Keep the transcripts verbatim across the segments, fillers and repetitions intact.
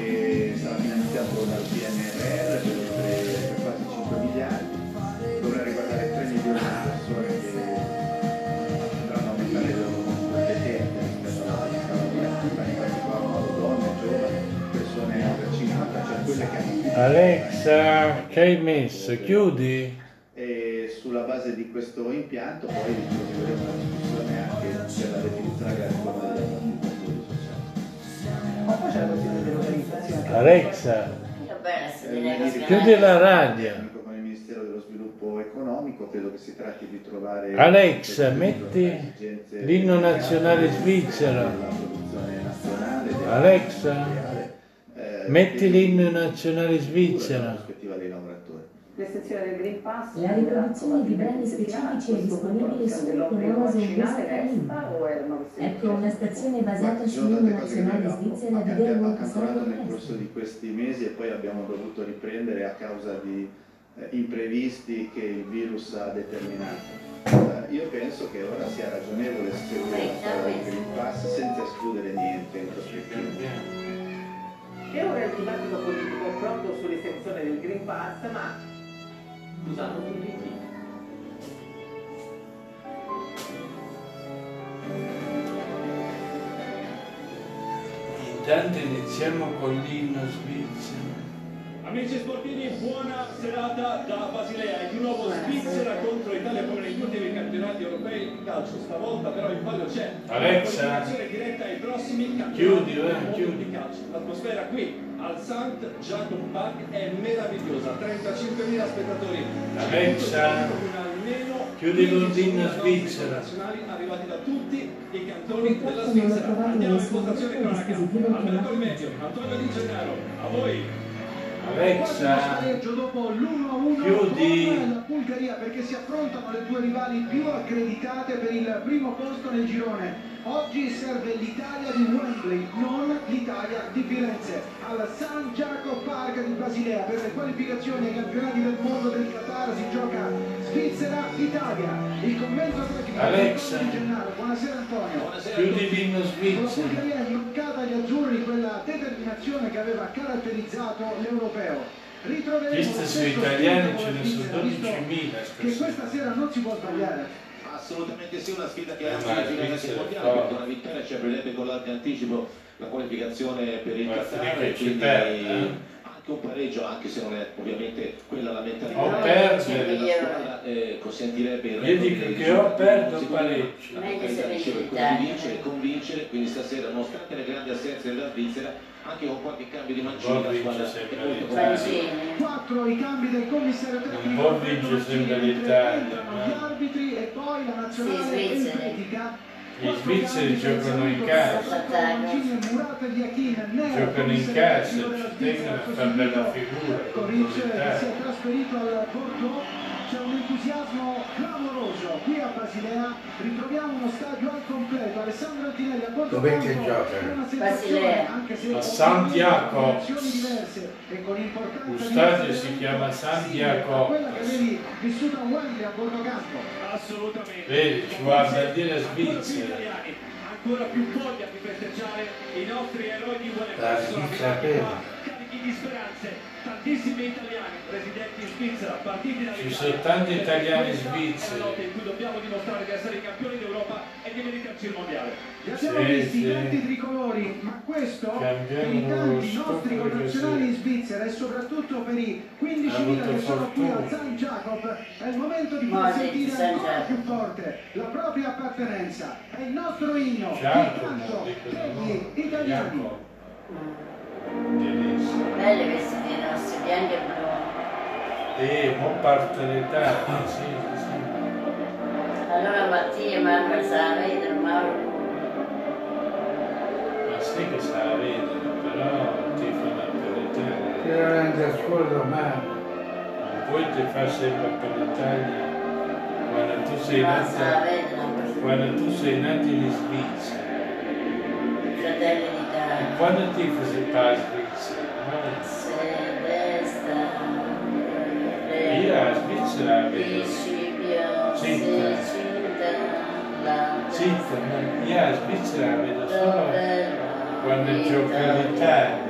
che sarà finanziato dal P N R R per quarantacinque miliardi, dovrà riguardare tre milioni di persone che andranno a aumentare le loro competenze rispetto alla vita di particolar modo donne, giovani, persone over cinquanta, cioè quelle che hanno... Alexa, che hai messo? Chiudi? E sulla base di questo impianto poi vedremo una discussione anche della definizione della riforma della ma poi c'è la questione dell'organizzazione. Alexa, chiudi la radio. Con il Ministero dello Sviluppo Economico credo che si tratti di trovare. Alexa, metti l'inno nazionale svizzero. Alexa, metti l'inno nazionale svizzero. L'estensione del Green Pass, la riproduzione di beni specifici è disponibile solo per le cose in questa prima. Ecco una stazione basata sull'Unione Nazionale Svizzera di Verbo Castello. Nel corso di questi mesi e poi abbiamo dovuto riprendere a causa di eh, imprevisti che il virus ha determinato. Eh, io penso che ora sia ragionevole estendere la storia del Green Pass senza escludere niente in prospettiva. E ora il dibattito politico è proprio sull'estensione del Green Pass, ma usando un libro. Intanto iniziamo con l'inno svizzero. Amici sportivi, buona serata da Basilea. Di nuovo Svizzera contro Italia come negli ultimi campionati europei di calcio. Stavolta però il fallo c'è. Alexa, la continuazione diretta ai prossimi campionati di calcio. L'atmosfera qui al Saint Jakob-Park è meravigliosa, trentacinquemila spettatori. Alexa, chiudi l'ordine svizzera. Arrivati da tutti i cantoni della Svizzera. Andiamo in postazione cronaca. Al Mercato Medio, Antonio Di Gennaro, a voi. Alexa, chiudi. La Bulgaria perché si affrontano le due rivali più accreditate per il primo posto nel girone. Oggi serve l'Italia di Wembley, non l'Italia di Firenze, al Saint Jakob-Park di Basilea. Per le qualificazioni ai campionati del mondo del Qatar si gioca Svizzera-Italia. Il commento tecnico di Gennaro. Buonasera Antonio. Buonasera. Con la Bulgaria è mancata agli azzurri quella determinazione che aveva caratterizzato l'europeo. Ritroveremo sui italiani, ce ne sono dodicimila. Che questa sera non si può sbagliare. Assolutamente sì, una sfida che eh, anzi la finale si può perché una vittoria ci avrebbe con l'altro anticipo la qualificazione per il Qatar e quindi perde, eh? Anche un pareggio, anche se non è ovviamente quella la mentalità ho perso della squadra eh, consentirebbe il io dico che risultati. Ho perso un pareggio la mentalità diceva è quella di vincere e convincere, quindi stasera nonostante le grandi assenze della Svizzera anche con qualche cambio di mancino la squadra è molto complicata. Quattro i cambi del commissario tecnico non vince sempre l'Italia gli arbitri e poi la nazionale elvetica. Gli svizzeri giocano in casa, giocano in casa, ci tengono a fare bella figura. Si è trasferito al Bordeaux, c'è un entusiasmo clamoroso qui a Basilea, ritroviamo uno stadio al completo. Alessandro Antinelli a Bordeaux. Dove c'è il gioco? Basilea. A San Diaco. Lo stadio si chiama San Diaco. Quella che avevi vissuto a Wembley a Bordo Campo. Assolutamente. Vedi, ci guarda a dire Svizzera. Italiani, ancora più voglia di festeggiare i nostri eroi di Wembley sono carichi di speranze, tantissimi italiani residenti in Svizzera, partiti dalla Svizzera. Ci sono tanti italiani svizzeri. È una notte in cui dobbiamo dimostrare di essere i campioni d'Europa e di meritarci il mondiale. Li abbiamo visti tanti tricolori, ma questo per i tanti nostri connazionali in Svizzera e soprattutto per i quindicimila che sono qui al Saint Jacob è il momento di far sentire ancora più forte la propria appartenenza. È il nostro inno, il canto degli italiani. Belle vestiti nostri, bianchi e blu. Eh, buon parte d'età, sì, sì. Allora Mattia manca sa vedere, Mauro. Sì che sta a vedere, però ti fa la per l'Italia. Io anche a scuola domani. Non puoi ti fare sempre per l'Italia. Quando tu sei nato, quando tu sei nato in Svizzera. Fratelli d'Italia. E quando ti fa se parla Svizzera? Celesta. Io a Svizzera vedo. Città. Città, ma io a Svizzera vedo solo. Quando gioca l'Italia,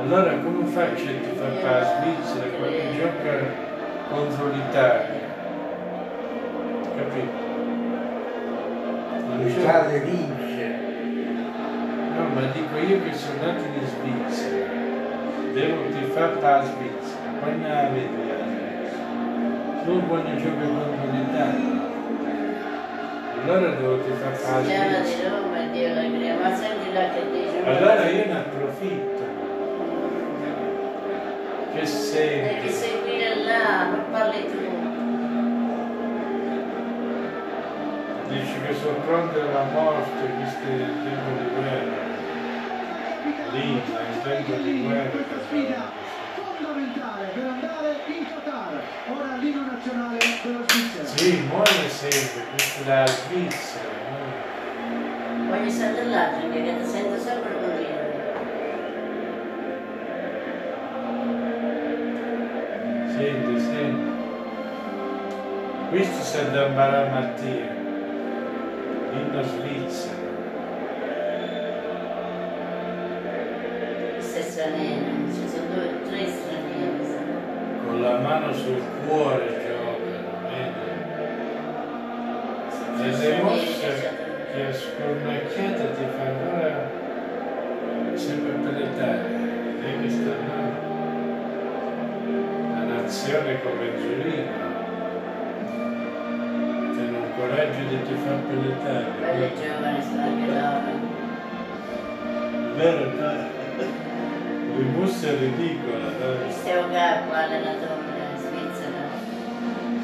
Allora come faccio a tifare per la Svizzera quando gioca contro l'Italia? Capito? L'Italia vince. No, ma dico io che sono nato in Svizzera. Devo tifare per la Svizzera. Quando la vediamo? Solo quando gioca contro l'Italia. Allora devo tifare per la Svizzera. Ma senti là che dice. Allora io ne approfitto. Che sei? Devi seguire là, non parli tu. Dici che sorprende la morte, visto che è il tempo di guerra. Lì, è il tempo di guerra. Questa sfida fondamentale per andare in Qatar, ora l'inno nazionale della Svizzera. Sì, muore sempre, questa è la Svizzera. Voglio sentire là, perché ti sento sempre morire. Senti, senti. Questo si andava a barare Mattia, in Svizzera. Sei straniero, ci sono due, tre stranieri. Con la mano sul cuore giocano, vedi? Se le mosse che scornacchiata ti fanno ora sempre per l'Italia, vedi che stanno. Azione come Angelina che non il coraggio di ti far per l'Italia. Belle giovani stanno vero dai le buste è ridicola dai stiamo qua quale la donna in Svizzera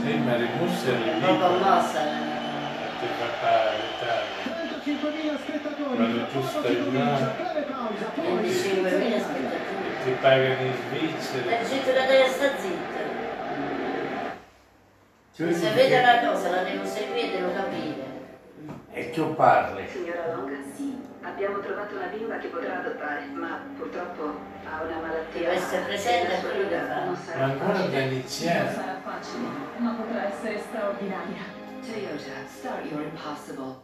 sì ma le buste è ridicola è poco mossa a te papà l'Italia quando tu stai là e ti pagano in Svizzera la città della stazione. Se vedo una cosa la devo seguire e devo capire. E tu parli. Signora Longa, sì. Abbiamo trovato una bimba che potrà adottare, ma purtroppo ha una malattia. Deve essere presente a quello che fa. Ma ancora da iniziare. Non sarà facile, ma potrà essere straordinaria. Toyota, start your impossible.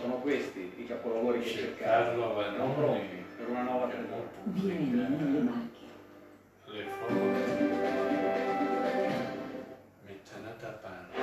Sono questi. Capolavori che cercarlo va non proprio per una nuova tremore vieni nelle macchine le forme mettono da parte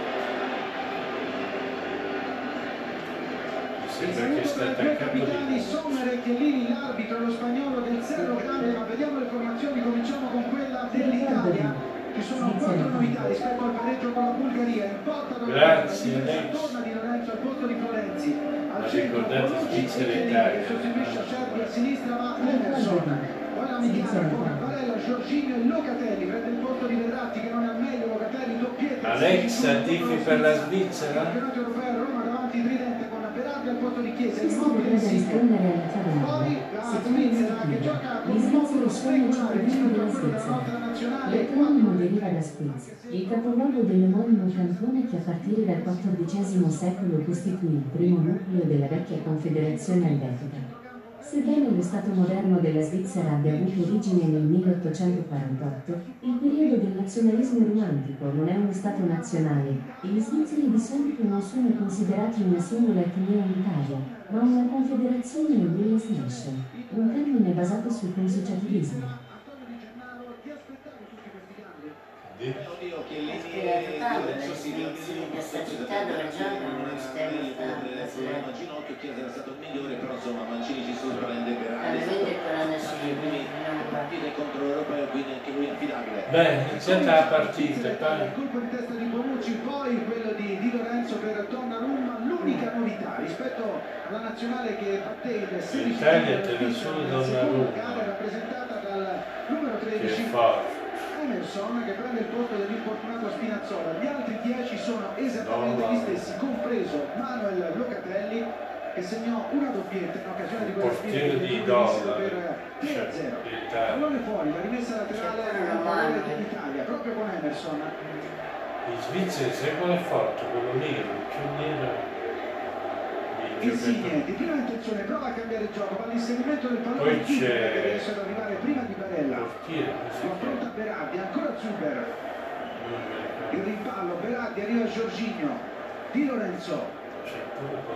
mi sembra che sta attaccando di Sommer che lì l'arbitro lo spagnolo del Cerro Cambia ma vediamo le formazioni cominciamo con quella dell'Italia che sono quattro novità rispetto al pareggio con la Bulgaria in porta grazie torna di Lorenzo al posto di Florenzi. Ma ricordate Svizzera e Italia. A sinistra va Emerson. Ora Michele con Barella, Giorginio e Locatelli. Prende il porto di Verratti che non è al meglio. Locatelli doppietta. Alexa, tifi per la Svizzera. Il campionato europeo a Roma davanti Tridente con Berardi al porto di Chiesa. Il mobile esiste. Poi la Svizzera che gioca con un popolo speculare rispetto a quello della nostra nazionale. Il anno deriva da Spezia. Il capolavoro dell'omonimo cantone che a partire dal quattordicesimo secolo costituì il primo nucleo della vecchia confederazione elvetica. Sebbene lo Stato moderno della Svizzera abbia avuto origine nel milleottocentoquarantotto, il periodo del nazionalismo romantico non è uno Stato nazionale e gli svizzeri di solito non sono considerati una singola etnia in Italia, ma una confederazione in Willis Nation, un termine basato sul consociativismo. Oddio che le mie ginocchio Chiesa era stato il migliore però insomma Mancini ci sorprende per anni contro l'Europeo quindi anche lui è affidabile bene c'è la partita il colpo di testa di Bonucci poi quello di Di Lorenzo per Donnarumma l'unica novità rispetto alla nazionale che batte il sedici per solo Donnarumma rappresentata dal numero tredici Emerson che prende il posto dell'infortunato Spinazzola, gli altri dieci sono esattamente no, no. gli stessi, compreso Manuel Locatelli che segnò una doppietta in occasione di quella sfida di Dolla per tre a zero. Allora fuori la rimessa laterale alla dell'Italia proprio con Emerson. Gli svizzeri seguono il forte, quello nero, più nero. Insigne, di prima intenzione, prova a cambiare il gioco, va l'inserimento del pallone poi c'è che riesce ad arrivare prima di Barella lo affronta Berardi, ancora Zuber il rimpallo, Berardi arriva Giorginio Di Lorenzo,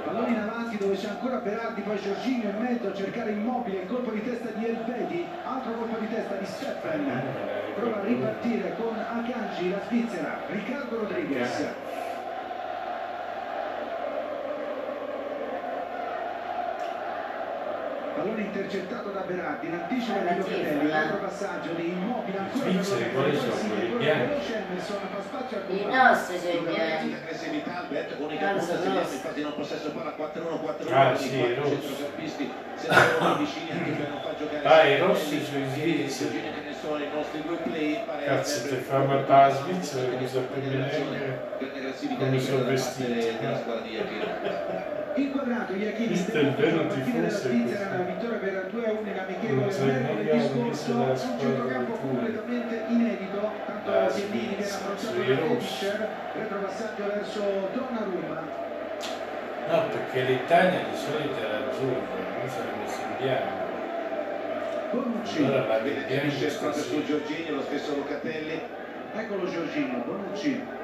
pallone in avanti dove c'è ancora Berardi, poi Jorginho in mezzo a cercare Immobile, colpo di testa di Elvedi, altro colpo di testa di Steffen, prova a ripartire con Akanji la Svizzera, Riccardo Rodriguez. Pallone intercettato da Berardi, in anticipo di Locatelli, altro passaggio di Immobile ancora per Emerson, fa spazio al culo. No, se c'è il bianco. Aggressività, Alberto con i camputi italiani, infatti non possesso palla quattro uno quattro uno. Ah, sì, i centrocampisti sembrano vicini anche per non far giocare. Dai, Rossi sui indirizzi. Che ne sono i nostri due play. Cazzo, te fa una pasvizza, mi so più bene come sono vestiti. Inquadrato gli Achini stanno per partire dalla Svizzera nella vittoria per due a uno in amichevole mercoledì scorso, un centrocampo completamente inedito, tanto Chiellini viene affrontato da Fischer, retropassaggio verso Donnarumma. No, perché l'Italia di solito era azzurra, noi saremmo messi in bianco. Bonucci, allora va bene, finisce proprio su Jorginho, lo stesso Locatelli, eccolo Jorginho, Bonucci.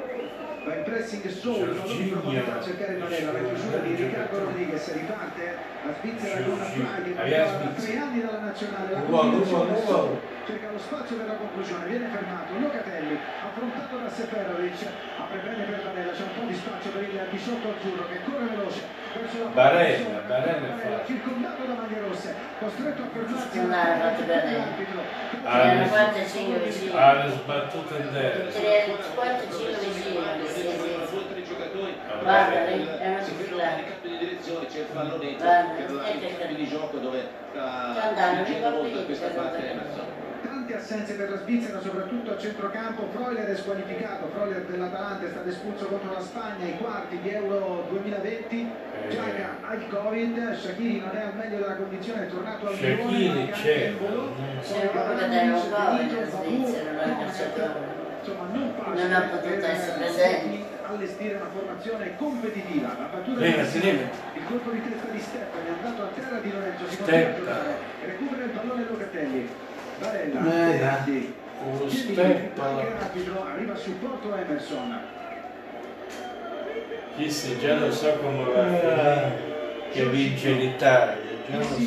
Va in pressing solo, non lo prova a cercare il Manella, la chiusura di Riccardo Rodriguez, riparte la Svizzera con una Fraglia, da tre anni dalla nazionale, la conclusione solo, cerca lo spazio per la conclusione, viene fermato Locatelli, affrontato da Seferovic, apre bene per Barella, c'è un po' di spazio per il bisotto azzurro che corre veloce verso la Barella, Barella circondato da maglie rosse, costretto a fermarsi all'arbitro, ha sbattuto in destra. Guarda, è una ciclata. C'è il pallonetto che è un cambio di gioco dove sta leggendo molto a questa parte Emerson. Tante assenze per la Svizzera, soprattutto a centrocampo. Freuler è squalificato, Freuler dell'Atalanta è stato espulso contro la Spagna ai quarti di Euro duemilaventi. Giaga ha il Covid, Shaqiri non è al meglio della condizione, è tornato al Shaqiri c'è. C'è proprio che non fa Svizzera, non ha potuto essere presente. Allestire una formazione competitiva, la battuta Lena, di Steffen, il colpo di testa di Steffen è andato a terra di Lorenzo, si continua a giocare, recupera il pallone Locatelli, Barella, Berardi, Chiellini, anche rapido, arriva a supporto Emerson. Chi se già lo so come va, che vince l'Italia, già lo so.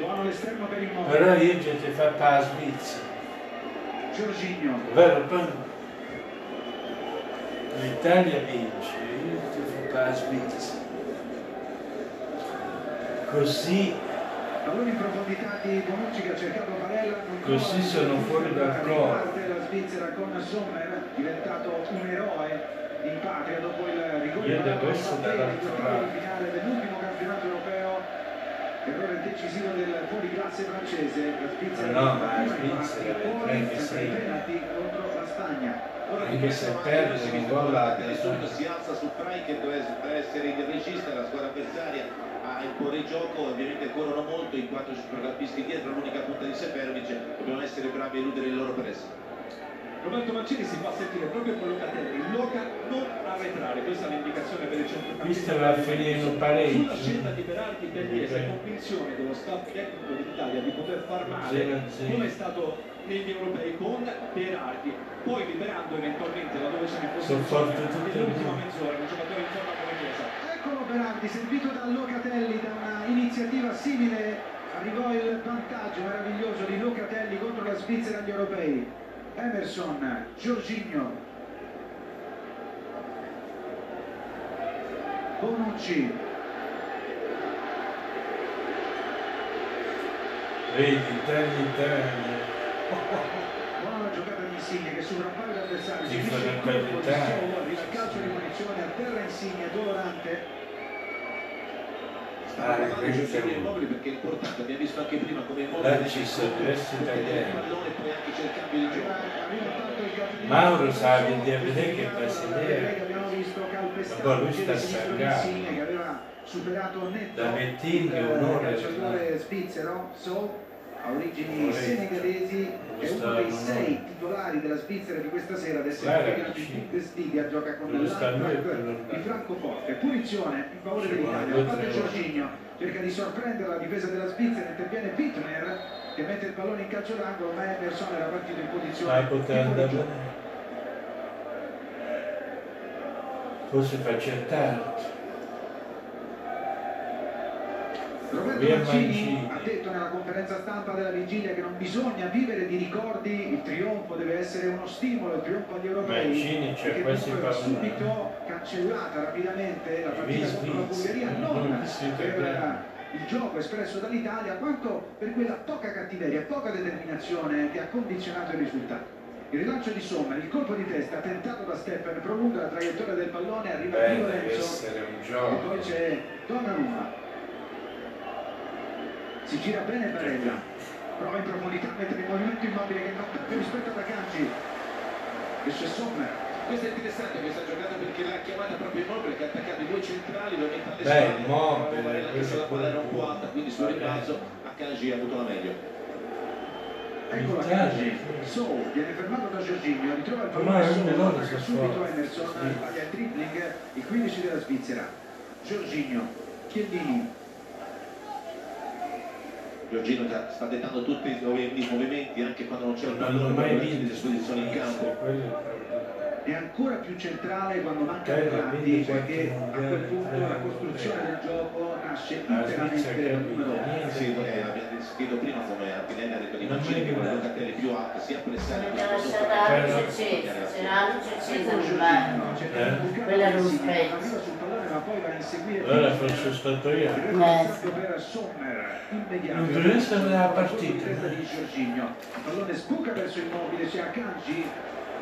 Buono l'esterno per il mondo. Però io già ti fa pa' Svizzera. Jorginho. Vero, poi l'Italia vince, io ti faccio la Svizzera. Così, allora in profondità di Bonucci che ha cercato Barella, così sono fuori dal gol. La Svizzera con Sommer diventato un eroe in patria dopo il rigore di finale dell'ultimo campionato europeo. Errore decisivo del fuoriclasse francese, la Svizzera no, la Svizzera trentasei penalti contro la Spagna. Anche se perde si ricolla subito si alza su Fry che deve essere il regista, la squadra avversaria a imporre il gioco, ovviamente corrono molto in quattro centrocampisti dietro, l'unica punta di Seferovic, dobbiamo essere bravi a eludere il loro pressing. Roberto Mancini si fa sentire proprio con Locatelli, Loca non arretrare, questa è l'indicazione per il centrocampista. Vista va a finire un pareggio. Sulla scelta di Berardi per la convinzione dello staff tecnico dell'Italia di poter far male, come è stato negli europei con Berardi, poi liberando eventualmente laddove ce ne fosse nell'ultima mezz'ora, un giocatore in forma come Chiesa. Eccolo Berardi, servito da Locatelli da una iniziativa simile, arrivò il vantaggio meraviglioso di Locatelli contro la Svizzera agli europei. Emerson, Jorginho, Bonucci. Vedi, tagli, tagli. Buona giocata di Insigne che sopravvale l'avversario. Si finisce il colpo di Sowori, il calcio di punizione a terra Insigne, dolorante. Ah, Immobile perché è importante, abbiamo visto anche prima come Immobile ci soppresso italiano Mauro sa vedere vedere che brasiliano, ma lui sta sangrando da vent'anni e un'ora svizzero ha origini senegalesi, è uno dei sei titolari della Svizzera di questa sera, adesso in Bundesliga gioca con l'Anderlecht di Francoforte. Punizione in favore dell'Italia, parte Jorginho, cerca di sorprendere la difesa della Svizzera, interviene Wittmer che mette il pallone in calcio d'angolo, ma Emerson era partito in posizione di fuorigioco. forse faccia tanto. Roberto Mancini ha detto nella conferenza stampa della vigilia che non bisogna vivere di ricordi, il trionfo deve essere uno stimolo, il trionfo agli europei. Mancini, cioè, perché dunque subito cancellata rapidamente la partita contro la Bulgaria, non per il gioco espresso dall'Italia quanto per quella poca cattiveria, poca determinazione che ha condizionato il risultato. Il rilancio di Sommer, il colpo di testa tentato da Steffen, prolunga la traiettoria del pallone, arriva Di Lorenzo e poi c'è Donnarumma. Si gira bene Barella, prova in profondità a mettere in movimento Immobile che non più rispetto alla Canci. E c'è Sommer. Questa è interessante questa giocata perché l'ha chiamata proprio Immobile che ha attaccato i due centrali, l'orientale Beh, Immobile, Barella che sulla palla era un po' alta, quindi sul ribasso a Canci ha avuto la meglio. Eccola Canci, So, viene fermato da Jorginho, ritrova il pallone e subito Emerson, sbaglia il dribbling, il quindici della Svizzera. Jorginho, Chiellini. Giorgino sta dettando tutti i movimenti anche quando non c'è il pallone di disposizione in campo. È ancora più centrale quando manca Verratti, perché a quel punto la costruzione del gioco nasce interamente dal numero uno. Sì, abbiamo descritto prima come Pinelli ha detto di Mancini che vuole giocare più alto, sia pressare che sotto. Quella non spezza. Ma poi va a inseguire allora faccio stato io non dovrei stare nella partita di Jorginho, il pallone sbuca verso Immobile, c'è Akanji,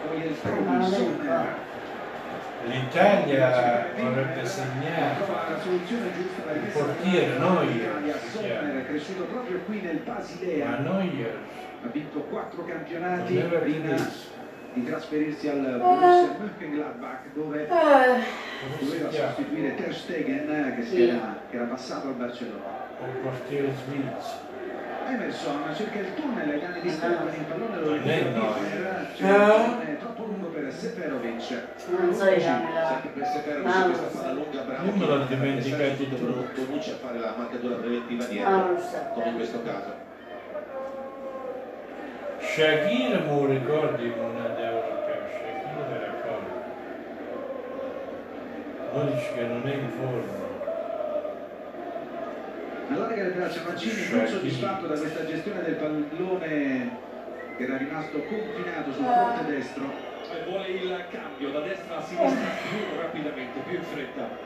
poi il Sommer. L'Italia vorrebbe segnare il portiere Neuer. Sommer è cresciuto proprio qui nel Basilea, ma Neuer ha vinto quattro campionati prima di trasferirsi al Borussia Mönchengladbach dove doveva sostituire Ter Stegen che, si era, che era passato al Barcellona. Il portiere svizzero Emerson cerca il tunnel ai danni di Stegen, il pallone lo è troppo lungo per Seferovic, non so io sempre per Seferovic questa palla lunga, bravo, non l'ho dimenticato, Bonucci a fare la marcatura preventiva dietro come in questo caso. Shakir mi ricordi con una europea, Shakir era forte. Oggi che non è in forma. Allora le braccia Mancini non soddisfatto da questa gestione del pallone che era rimasto confinato sul fronte destro. E vuole il cambio da destra a sinistra più rapidamente, più in fretta.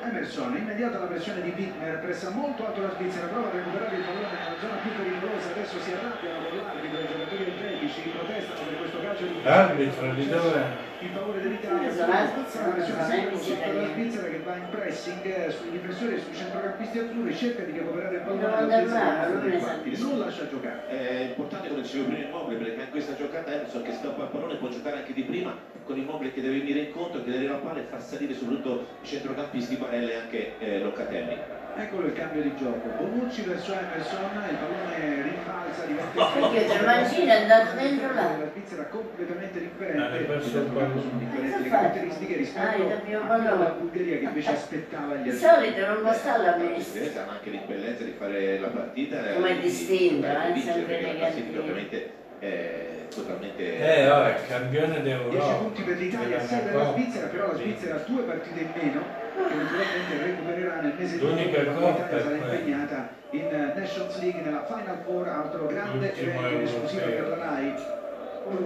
Emerson, immediata la pressione di Wittmer, pressa molto alto la Svizzera, prova a recuperare il pallone nella zona più pericolosa, adesso si arrabbiano con l'arbitro, i giocatori del tredici protestano per questo calcio di in favore dell'Italia, la pressione sotto la Svizzera che va in pressing sui difensori e sui centrocampisti azzurri, cerca di recuperare il pallone, non lascia giocare. È importante come dicevo prima Immobile, perché in questa giocata Emerson che stoppa il pallone può giocare anche di prima con Immobile che deve venire incontro, che deve arrivare a far salire soprattutto i centrocampisti Barella e anche eh, Locatelli. Eccolo il cambio di gioco, Bonucci verso Emerson, il pallone rinfalza, diventa oh, oh, perché Mancini è andato dentro là, la Svizzera completamente differente, ah, sono differenti le caratteristiche rispetto ah, alla Bulgaria che invece aspettava gli altri. Di solito non basta la Bulgaria, ma anche l'impellenza di fare la partita come è distinto, eh, sempre negativo ovviamente. È totalmente eh, oh, è campione d'Europa. dieci punti per l'Italia, sei per la Svizzera, però la Svizzera ha due partite in meno che naturalmente recupererà nel mese di giugno. L'Italia sarà impegnata in Nations League nella Final Four, altro grande evento esclusivo per la Rai.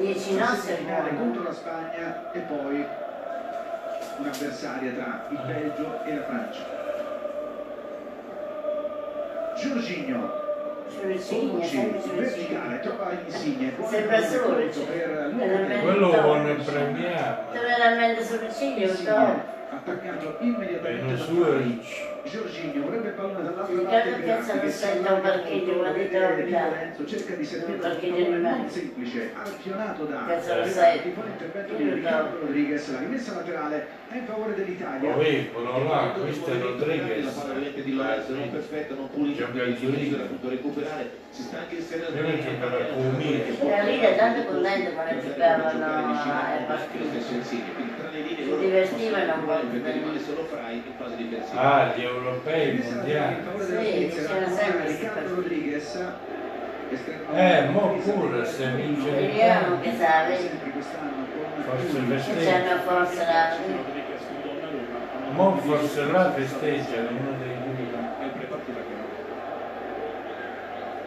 dieci nove contro la Spagna e poi un'avversaria tra il Belgio e la Francia. Jorginho Bonucci, verticale, trova Insigne, sembra solo quello vuole premiare veramente sul ciglio attaccato immediatamente da Suaric. Jorginho vorrebbe il pallone dall'altra parte, grazie che senta un parcheggio, una Lorenzo cerca di servire un pallone non semplice, azionato da Verratti, poi l'intervento di Riccardo Rodriguez, la rimessa laterale è in favore dell'Italia. Eccolo là, questo è Rodriguez, la palla veramente di Lorenzo non perfetta, non pulita, bisogna appunto recuperare, si sta anche inserendo la linea, è tanto contento quando giocavano ai partiti, si divertivano un po' perché rimane solo Frai in fase difensiva. Ah, gli europei, i mondiali. Sì, c'era sempre Riccardo Rodriguez. Eh, mo pure se vince. Vediamo che sa, vedi. Forse invece. C'è una forza da... Montferrat festeggia uno dei due. È prepartita che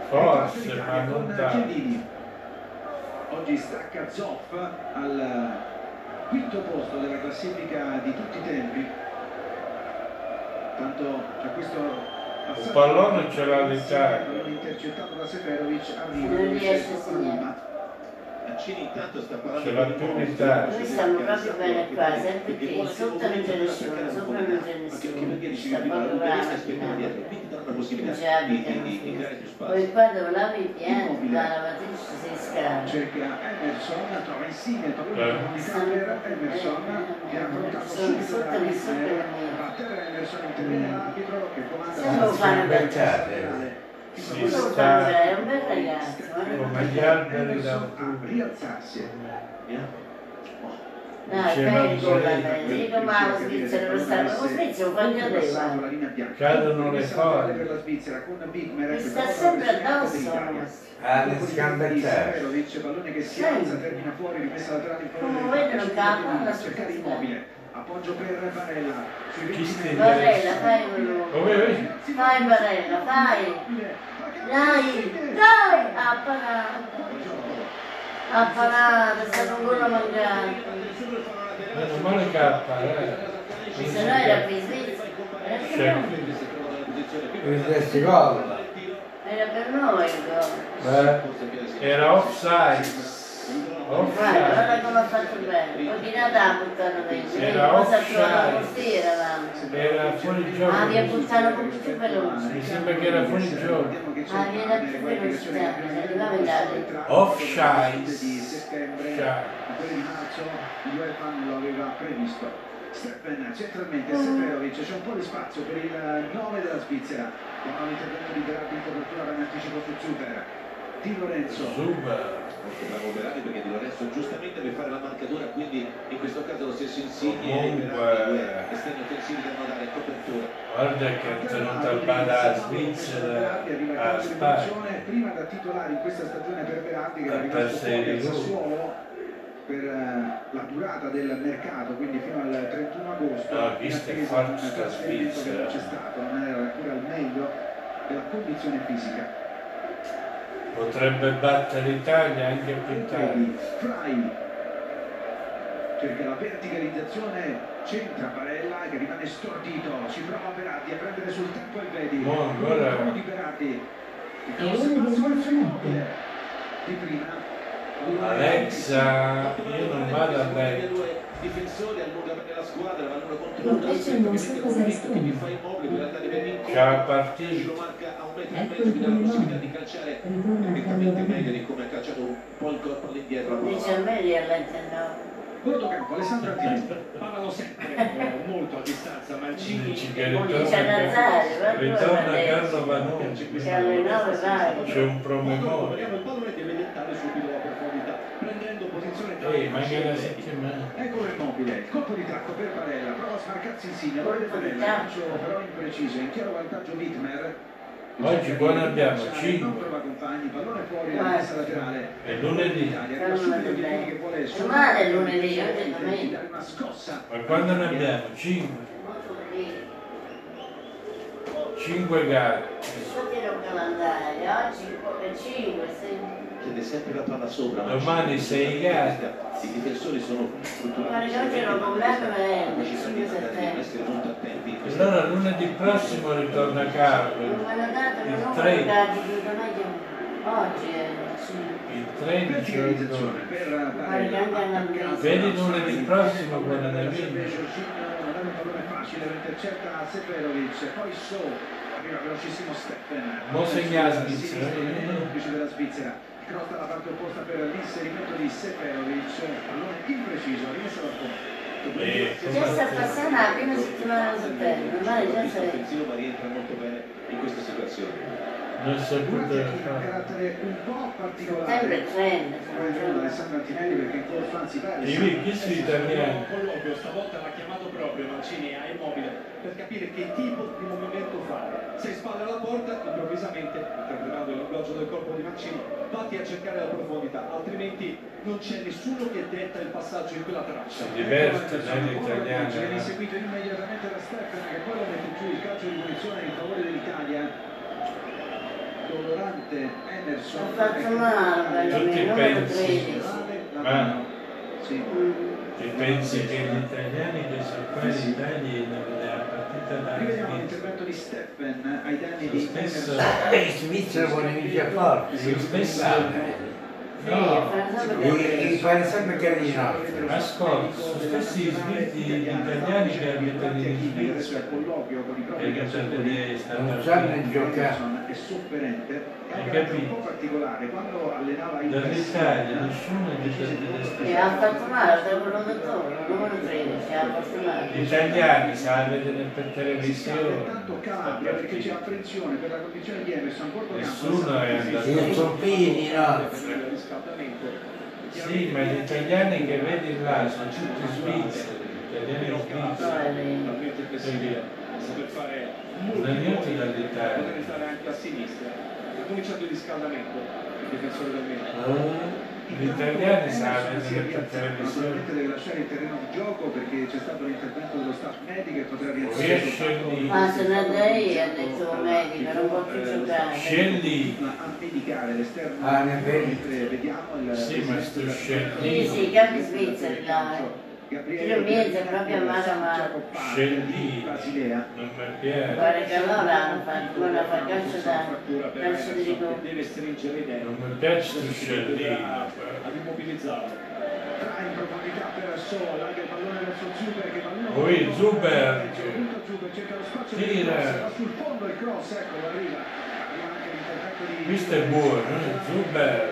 forse, ma non tanto. Oggi stacca Zoff al quinto posto della classifica di tutti i tempi. Tanto c'è questo passaggio. Il pallone ce l'ha l'Italia. Intercettato da Seferovic arriva prima. Mancini intanto sta parlando di un'Italia. Noi stanno proprio bene qua, sempre perché sotto non c'è nessuno, sopra non c'è nessuno. Sta proprio bravo. Già abita. Poi qua dove lavi i piani, la lavatrice si scala. Cerca Emerson, trova insieme, trova Camera Emerson, che ha affrontato subito la battere Emerson interviene l'arbitro che comanda la squadra. Si sta come gli alberi da rialzarsi. No, è peggio, dico, ma lo svizzero lo sta lo svizzero quando arriva cadono le foglie per la Svizzera con una Big Mare sta sempre addosso alle scambettere. Il pallone che si alza termina fuori, rimessa laterale in pallone, come vedono campo da cercare immobile. Appoggio per Barella. Barella, fai uno. Fai Barella, fai. Dai, dai. Ha parato. Ha parato, sta con quello mangiato. Non male cappa, eh. Se no era per i svizzeri. Era per noi. Era per noi il gol. Era offside. Guarda, guarda come ha fatto bene, poi di Natale buttano dentro, era cosa più alla portiera, era fuori gioco. Ah, vi ha buttato con più veloce. Mi sembra che era fuori gioco. Ah, vi era più velocità, mi arrivava in là. Offside. Offside. Serpen, centralmente Seferovic, c'è un po' di spazio per il nove della Svizzera. Chiamano l'intervento di Berardi in copertura per l'anticipo su Zuber. Di Lorenzo. Zuber. Da Berardi, perché Di Lorenzo giustamente deve fare la marcatura, quindi in questo caso lo stesso Insigne e Berardi esterni offensivi devono dare copertura. Guarda che è tenuta il bada Svizzera a Spagna prima da titolare in questa stagione per Berardi, che è rimasto fuori al Sassuolo per la durata del mercato, quindi fino al trentuno agosto. No, visto che forza Svizzera c'è stato, non era ancora al meglio della condizione fisica. Potrebbe battere l'Italia anche a Pintani. Fry cerca la verticalizzazione, centra Barella che rimane stordito, ci prova Berardi a prendere sul tempo e vedi. Buon gol di Berardi. Il passo è finale. Di prima. Alexa, io non vado a lei. Difensori allungano nella squadra, ma loro controllano quindi fa Immobile per andare per l'incontro, lo marca a un metro e mezzo, quindi ha la possibilità di calciare direttamente meglio di come ha calciato un po' il corpo all'indietro. Dice a me di all'interno corto campo, Alessandro Artisti parlano sempre molto a distanza, Mancini e poi ritorna a casa Vanoni, c'è un promemoria, il pallone deve diventare subito la profondità prendendo posizione tra i ecco Immobile, il colpo di tacco per Barella, prova a smarcarsi Insigne, vuole Barella, lancio però impreciso, in chiaro vantaggio Wittmer. Oggi qua ne abbiamo cinque. È lunedì. È male lunedì, oggi è domenica. Ma quando ne abbiamo? cinque. cinque gare. Chiede sempre la palla sopra. Domani sei gare. I difensori sono strutturati. Ma oggi non comprate bene. Ci sono stati essere molto attenti. Allora lunedì prossimo ritorna a Carlo, il tredici. Il tredici ritorna. Vedi lunedì prossimo quella del vindici. Non segna la Svizzera. Della Svizzera. Cross dalla parte opposta per l'inserimento di Seferovic, pallone impreciso, rimesso dal fondo. Già sta passando la prima settimana di settembre, ma rientra molto bene in questa situazione. nel carattere un po' particolare Regione Alessandro Antinelli, perché con Franzi Pari il colloquio stavolta l'ha chiamato proprio Mancini a Immobile per capire che tipo di movimento fare. Se spalla alla porta, improvvisamente interpretando l'orologio del corpo di Mancini, vatti a cercare la profondità, altrimenti non c'è nessuno che detta il passaggio in quella traccia. Si diverte, l'italiano viene seguito immediatamente da Stefano, che poi ha detto giù il calcio di punizione in favore dell'Italia. Dolorante, Emerson, tutti pensi, ma sì. Ti pensi che gli italiani che sono qua in Italia nella partita da vediamo l'intervento di Steffen ai danni di Emerson e Smith con Emilia Forte si smessa. No, mi pare sempre che di altri. Ascolta, sono stessi iscritti italiani che abitano in Svizzera e che certo di stare in giocare. È sofferente, è un po' particolare. Quando allenava in Italia, nessuno è discendente. E ha fatto male, è quello che numero tredici, ha fatto male. Gli italiani salve per televisione. Tanto cambia perché c'è apprensione per la condizione di Emerson. Nessuno è andato. Io sono fini, no? Sì, ma gli italiani che vedi là sono tutti svizzeri, gli italiani non svizzeri, per fare molti dall'Italia, poter stare anche a sinistra, ha cominciato il riscaldamento, il difensore del Milan. Gli italiani sanno si deve lasciare il terreno di gioco perché c'è stato l'intervento dello staff medico e potrà riazzare. Ma se ne andai ha detto medico, non può più giocare. Scendi a medicare l'esterno. Ah, ne vediamo il. Sì, ma sto scendi. Sì, sì, che anche svizzeri là. Io mezzo proprio a mano mano. Scendi Basilea. Guarda che allora quando fa calcio da calcio di rigore. Deve stringere i denti. Non mi piace tu scendi. Ad immobilizzarlo. Tra in profondità per Sola che il pallone verso Zuber che pallone. Poi Zuber. Cerca lo spazio. Tira. Sul fondo il cross, ecco arriva. Questo è buono, Zuber.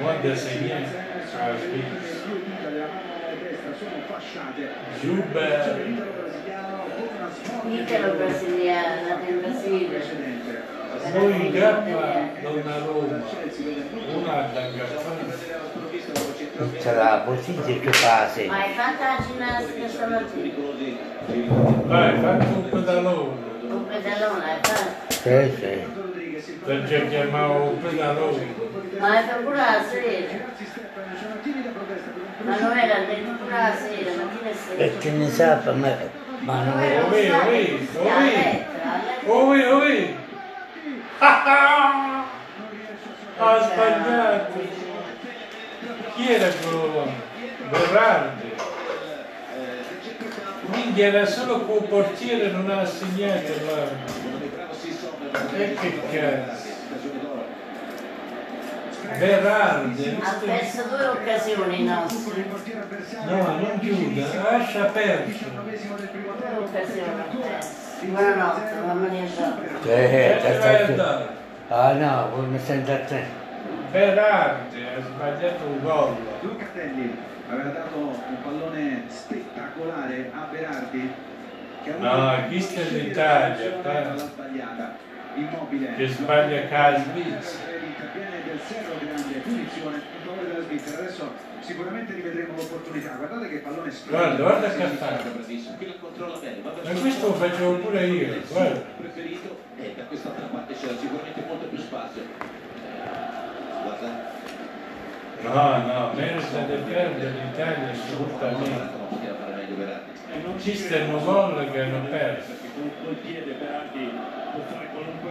Guarda se niente. Zuber italo-brasiliano del Brasile poi Gappa Donnarumma una d'Angazzone c'è la posizione che fase ma hai fatto la ginnastica stamattina? Hai fatto un pedalone un pedalone hai fatto? Sì, sì perché chiamavo un pedalone ma è per pure la sera. Ma non era addirittura la sera, mattina e sera. Perché ne sa per me, ma non era. Ovì, ovì, ovì, ovì, ovì. Ha sbagliato. Chi era quello? Berardi. Quindi era solo che il portiere non ha segnato l'arma. E che cazzo. Berardi ha perso due occasioni nostre. No, non chiuda, lascia aperto. Due occasioni. Buonanotte, mamma mia. Eh, ah no, voi mi sento a te. Berardi ha sbagliato un gol. Lucatelli aveva dato un pallone spettacolare a Berardi. No, visto l'Italia, l'ha sbagliata. Immobile che sbaglia Casbitz del Cerro Grande punizione in favore della Svizzera. Adesso sicuramente rivedremo l'opportunità. Guardate che pallone splende, guarda guarda Qatar, ma questo lo facevo pure io, guarda preferito e da quest'altra parte c'era sicuramente molto più spazio. Guarda no no merita di perdere l'Italia assolutamente e non ci stanno gol che hanno perso col piede Berardi.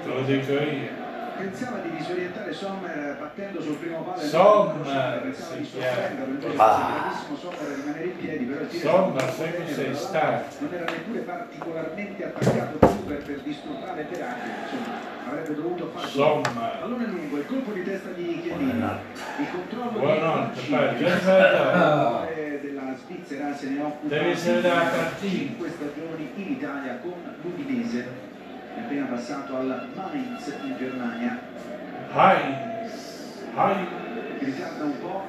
Te lo dico io. Pensava di disorientare Sommer battendo sul primo palo. Sommer, pensava di sorprenderlo. Ah. Sommer a rimanere in piedi, però il tiro Sommer, sai che sei stato. Non era neppure particolarmente attaccato Zuber per disturbare Berardi, insomma, avrebbe dovuto fare. Sommer. Pallone lungo, il colpo di testa di Chiellini. Il controllo Buonanotte, di Buonanotte, della Svizzera se ne occupa. Deve essere dalla partita. Questa stagione in Italia con l'Udinese. È appena passato al Mainz in Germania. Heinz, Heinz. Ritarda un po',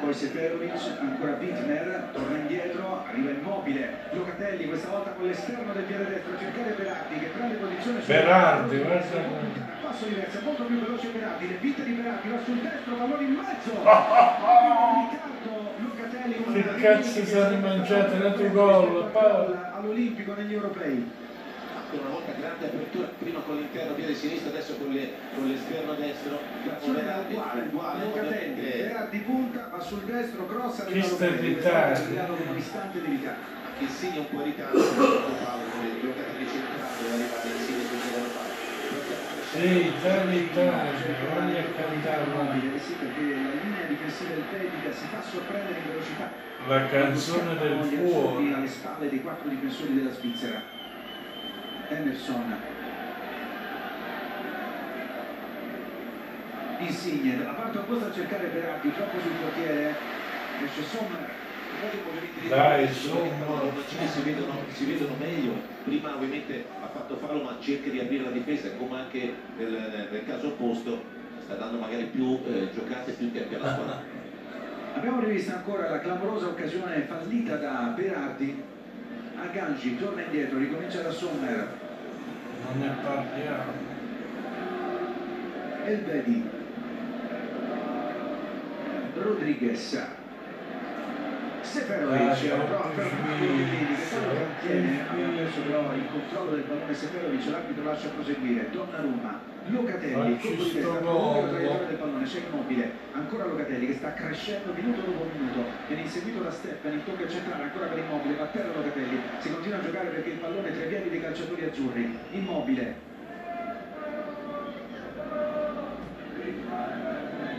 poi Seferovic, ancora Bittner, torna indietro, arriva Immobile, Locatelli questa volta con l'esterno del piede destro, cercare Berardi che prende posizione su Berardi, questo passo diverso, molto più veloce Berardi, le vite di Berardi va sul destro, pallone in mezzo. Oh, oh, oh. Locatelli, che cazzo sono mangiati, l'altro gol all'Olimpico negli europei. Una volta grande apertura, prima con l'interno piede sinistro, adesso con l'esterno le destro. Berardi uguale, Locatelli, Berardi punta, va sul destro, cross, arriva Locatelli con un istante di ritardo. Che segna un po' di ritardo, Locatelli centrale, la rivale insieme sul giro palo. Sì, tardi tardi, non è capitato. Sì, perché la linea difensiva del Pedica si fa sorprendere in velocità. La canzone del fuoco. Alle spalle dei quattro difensori della Svizzera. Emerson, Insigne dalla parte opposta a cercare Berardi, troppo sul portiere, esce Sommer, dai Sommer, si vedono, si vedono meglio, prima ovviamente ha fatto fallo ma cerca di aprire la difesa, come anche nel, nel caso opposto sta dando magari più eh, giocate, più tempi alla squadra. Abbiamo rivisto ancora la clamorosa occasione fallita da Berardi. Aganji torna indietro, ricomincia da Sommer. Non ne parliamo. Elvedi. Rodriguez. Seferovic prova a fermare i piedi, che quello che tiene, abbiamo perso però il controllo del pallone Seferovic, l'arbitro lascia proseguire. Donnarumma, Locatelli, colpo di testa, la traiettoria del pallone, c'è Immobile, ancora Locatelli che sta crescendo minuto dopo minuto, viene inseguito da Stefani, tocca centrale ancora per Immobile, va a terra Locatelli, si continua a giocare perché il pallone tra i piedi dei calciatori azzurri. Immobile,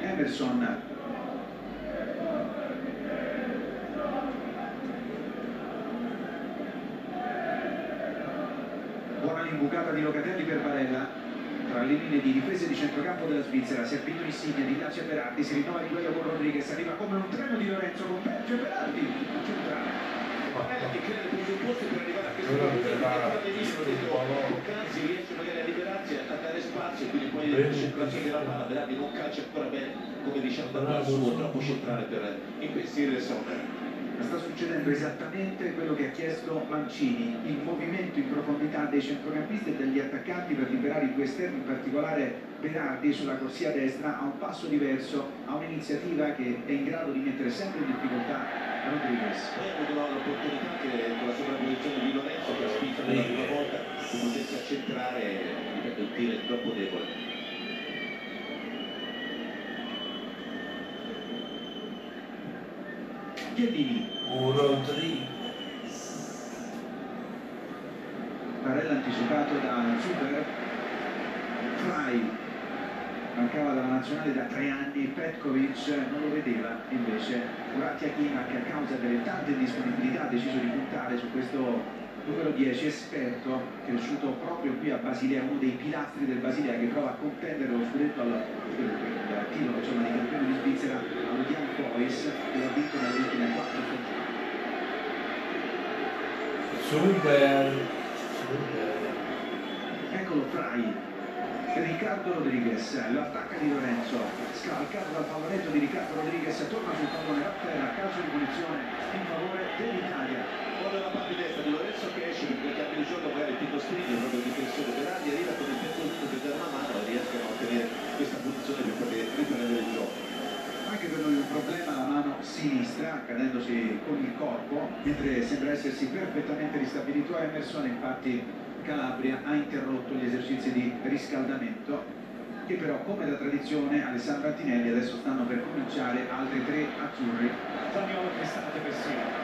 Emerson, imbucata di Locatelli per Barella, tra le linee di difesa e di centrocampo della Svizzera, servito Insigne, di Lazio Berardi, si rinnova il duello con Rodriguez, arriva come un treno di Lorenzo con Bergio e Berardi, centrale. Barella che crea il presupposto per arrivare a questo punto, Canzi riesce magari a liberarsi, a dare spazio, quindi poi la centrazione della palla, Berardi non calcia ancora bene, come diciamo dal suo, troppo centrale per impensierire Sommer. Sta succedendo esattamente quello che ha chiesto Mancini, il movimento in profondità dei centrocampisti e degli attaccanti per liberare i due esterni, in particolare Berardi sulla corsia destra, ha un passo diverso, ha un'iniziativa che è in grado di mettere sempre in difficoltà Rodriguez. Poi ha avuto l'opportunità che con la sovrapposizione di Lorenzo, che ha spinto per la prima volta, si potesse accentrare, ripeto, il tiro è troppo debole. Chiellini, Barella anticipato da Zuber. Frai, mancava dalla nazionale da tre anni, Petkovic non lo vedeva, invece Kurati Akimak, che a causa delle tante indisponibilità ha deciso di puntare su questo numero dieci esperto, cresciuto proprio qui a Basilea, uno dei pilastri del Basilea, che prova a contendere lo scudetto al titolo insomma di campione di Svizzera al Young Boys, che l'ha vinto dalle ultime quattro stagioni. Super, super. Eccolo Frai, Riccardo Rodriguez, l'attacca di Lorenzo, scavalcato dal favoretto di Riccardo Rodriguez, torna sul pallone a terra, calcio di punizione in favore dell'Italia. Dalla parte destra di Lorenzo che esce perché cambia il gioco, magari Tito Strigno, proprio il difensore Berardi arriva con il petto lungo per dare una mano e riescono a ottenere questa posizione per poter riprendere il gioco. Anche per noi un problema la mano sinistra, cadendosi con il corpo, mentre sembra essersi perfettamente ristabilito Emerson, infatti Calabria ha interrotto gli esercizi di riscaldamento, che però come da tradizione Alessandro Antinelli adesso stanno per cominciare altri tre azzurri. Zaniolo Cristante persino.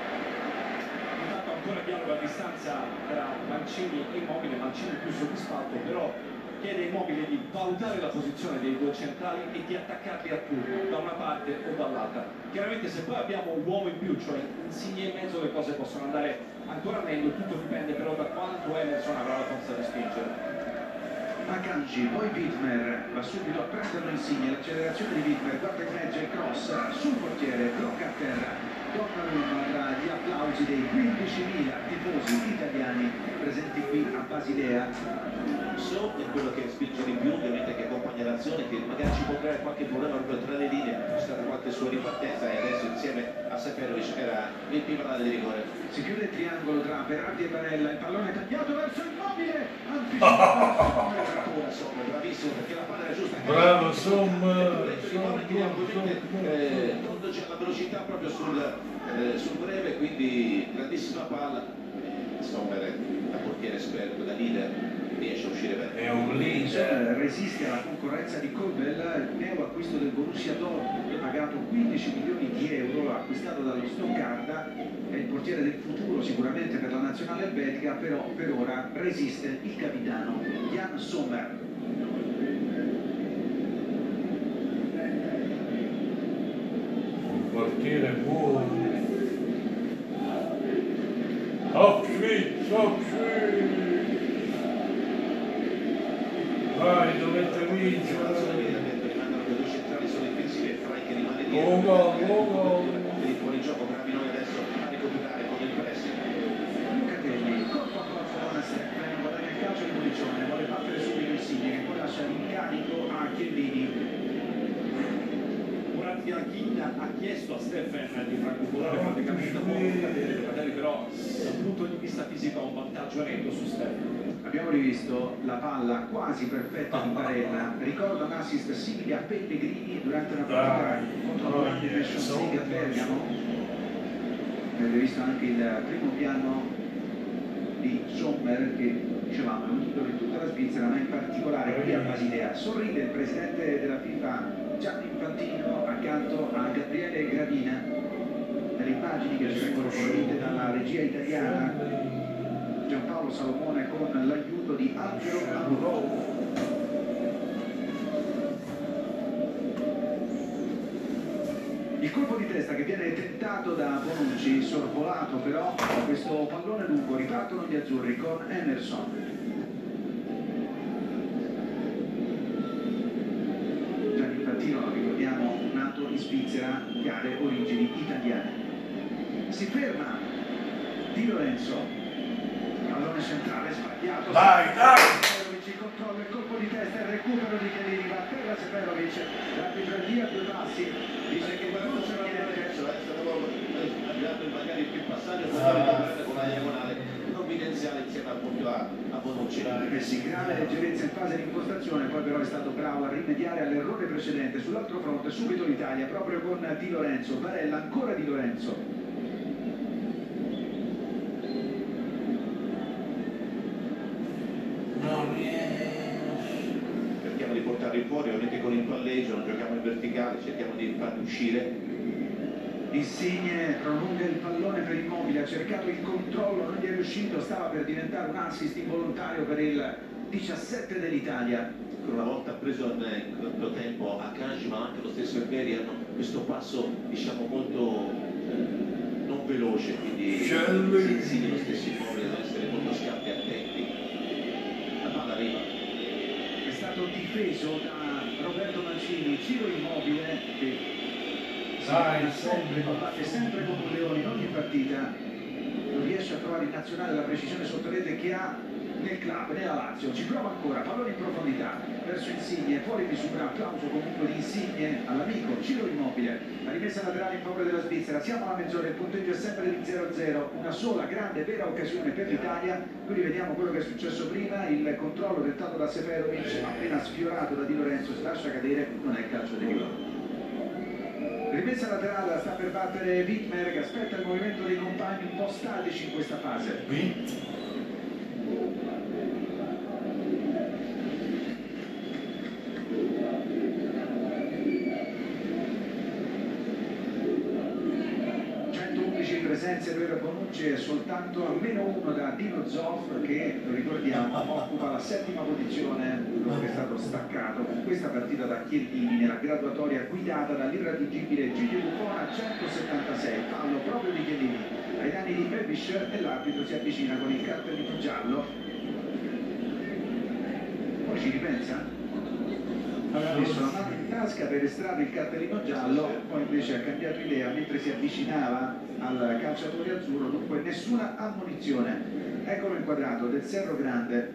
Ancora dialogo a distanza tra Mancini e Immobile, Mancini più soddisfatto, però chiede a Immobile di valutare la posizione dei due centrali e di attaccarli a turno, da una parte o dall'altra. Chiaramente se poi abbiamo un uomo in più, cioè Insigne in mezzo, le cose possono andare ancora meglio, tutto dipende però da quanto Emerson avrà la forza di spingere. Akanji, poi Wittmer, va subito a prenderlo Insigne, l'accelerazione di Wittmer, guarda in mezzo e cross sul portiere, blocca a terra. Donnarumma tra gli applausi dei quindicimila tifosi italiani presenti qui a Basilea. So è quello che spinge di più, ovviamente, che accompagna l'azione, che magari ci può creare qualche problema proprio tra le linee, qualche sua ripartenza, e adesso insieme a Seferovic era il pivotale di rigore. Si chiude il triangolo tra Berardi e Barella, il pallone è tagliato verso Immobile, anticipato, bravissimo, perché la palla era giusta. Bravo Somma, tondoci alla velocità proprio sul, eh, sul breve, quindi grandissima palla. Sommer, da portiere esperto, da leader, riesce a uscire bene. È un leader. Resiste alla concorrenza di Colbella, il neo acquisto del Borussia Dortmund, pagato quindici milioni di euro, acquistato dallo Stoccarda, è il portiere del futuro sicuramente per la nazionale belga, però per ora resiste il capitano Jan Sommer. Un portiere buono. Offri, offri. Vai, dovete vincere. Le due centrali sono difensive, Frank che rimane dietro. Oh no, per il fuorigioco, bravi noi adesso a recuperare con il pressing. Lucatelli, colpo a colpo, buonasera, guadagna il calcio di punizione, vuole battere subito il Signe, che poi lascia l'incarico a Chiellini. Chiellini ha chiesto a Stephen di raccomodare praticamente un po' di fratelli, però dal punto di vista fisico ha un vantaggio netto su Stephen. Abbiamo rivisto la palla quasi perfetta di Barella, ricorda un assist simile a Pellegrini durante una partita contro la Nations League a Bergamo. Abbiamo visto anche il primo piano di Sommer, che dicevamo è un titolo in tutta la Svizzera, ma in particolare qui a Basilea. Sorride il presidente della FIFA Gianni Infantino accanto a Gabriele Gradina. Dalle immagini che ci vengono fornite dalla regia italiana, Gianpaolo Salomone con l'aiuto di Angelo Amuro. Il colpo di testa che viene tentato da Bonucci, sorvolato però da questo pallone lungo. Ripartono gli azzurri con Emerson. In Svizzera, gare origini italiane. Si ferma Di Lorenzo, pallone centrale sbagliato. Vai, dai! Seferovic controlla il colpo di testa e il recupero di Chiellini, va a terra Seferovic, l'arbitro a due passi, dice che qualcuno ce l'ha adesso, ha girato magari più passaggio con la diagonale provvidenziale insieme appunto a, a Bonucci. Messi grave leggerezza in fase di impostazione, poi però è stato bravo a rimediare all'errore precedente. Sull'altro fronte subito l'Italia, proprio con Di Lorenzo. Barella, ancora Di Lorenzo. Non riesce. Cerchiamo di portarli fuori, ovviamente con il palleggio, non giochiamo in verticale, cerchiamo di farli uscire. Insigne prolunga il pallone per Immobile, ha cercato il controllo, non gli è riuscito, stava per diventare un assist involontario per il diciassette dell'Italia. Una volta preso nel tempo a Kanji, ma anche lo stesso Imperi hanno questo passo diciamo molto eh, non veloce, quindi Insigne lo stesso Immobile deve essere molto scarpi e attenti. La palla arriva. È stato difeso da Roberto Mancini, Ciro Immobile che Dai, sempre, combatte sempre con un leone in ogni partita, non riesce a trovare in nazionale la precisione sotto rete che ha nel club, nella Lazio. Ci prova ancora, pallone in profondità verso Insigne, fuori misura, applauso comunque di Insigne all'amico Ciro Immobile. La rimessa laterale in favore della Svizzera, siamo alla mezz'ora, il punteggio è sempre del zero a zero, una sola grande vera occasione per l'Italia. Qui rivediamo quello che è successo prima, il controllo tentato da Seferovic, appena sfiorato da Di Lorenzo, si lascia cadere, non è calcio di rigore. Rimessa laterale, sta per battere Wittmer, che aspetta il movimento dei compagni un po' statici in questa fase. centoundici presenze per Bonucci e soltanto a meno uno da Dino Zoff, che lo ricordiamo occupa la settima posizione, che è stato staccato con questa partita da Chiellini nella graduatoria guidata dall'irraggiungibile Gigi Buffon a centosettantasei, fallo proprio di Chiellini ai danni di Bebic, e l'arbitro si avvicina con il cartellino giallo. Poi ci ripensa? Aveva messo la mano in tasca per estrarre il cartellino giallo, poi invece ha cambiato idea mentre si avvicinava al calciatore azzurro, dunque nessuna ammonizione. Eccolo inquadrato del Cerro Grande,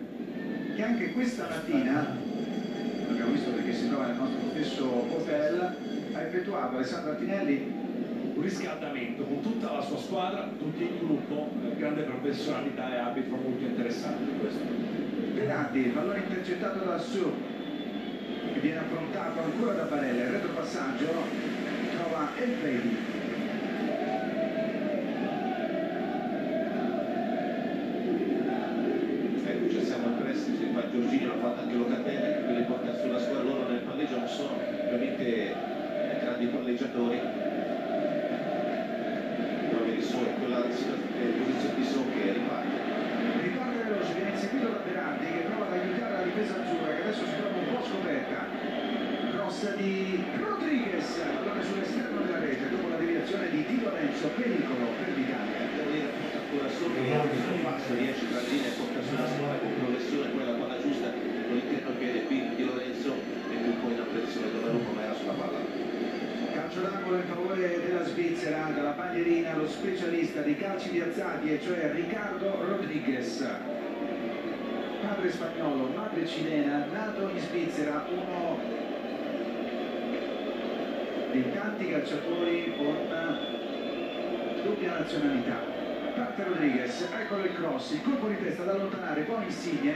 che anche questa mattina, l'abbiamo visto perché si trova nel nostro stesso hotel, ha effettuato Alessandro Antinelli un riscaldamento con tutta la sua squadra, tutto il gruppo, eh, grande professionalità e arbitro molto interessante questo. Penalti, pallone intercettato da su che viene affrontato ancora da Barella, il retropassaggio trova Elvedi. E qui ci siamo impressi, infatti Giorgino l'ha fatta anche Locatelli, che le porta sulla squadra, loro nel palleggio non sono veramente grandi palleggiatori. Solo quella posizione di Socchi e riparte. Riparte veloce, viene inseguito da Berardi che prova ad aiutare la difesa azzurra che adesso si trova un po' scoperta. Cross di Rodriguez, pallone sull'esterno della rete dopo la deviazione di Di Lorenzo, pericolo per l'Italia. L'Italia porta ancora sopra, il passo riesce a Brandini e porta sulla scuola con progressione, poi la palla giusta con l'interno piede qui Di Lorenzo e più poi la pressione dove Roma ma era sulla palla. Calcio d'angolo in favore della Svizzera, dalla bandierina lo specialista di calci piazzati, e cioè Ricardo Rodriguez, padre spagnolo, madre cilena, nato in Svizzera, uno dei tanti calciatori con doppia nazionalità. Parte Rodriguez, eccolo il cross, il colpo di testa da allontanare, poi Insigne,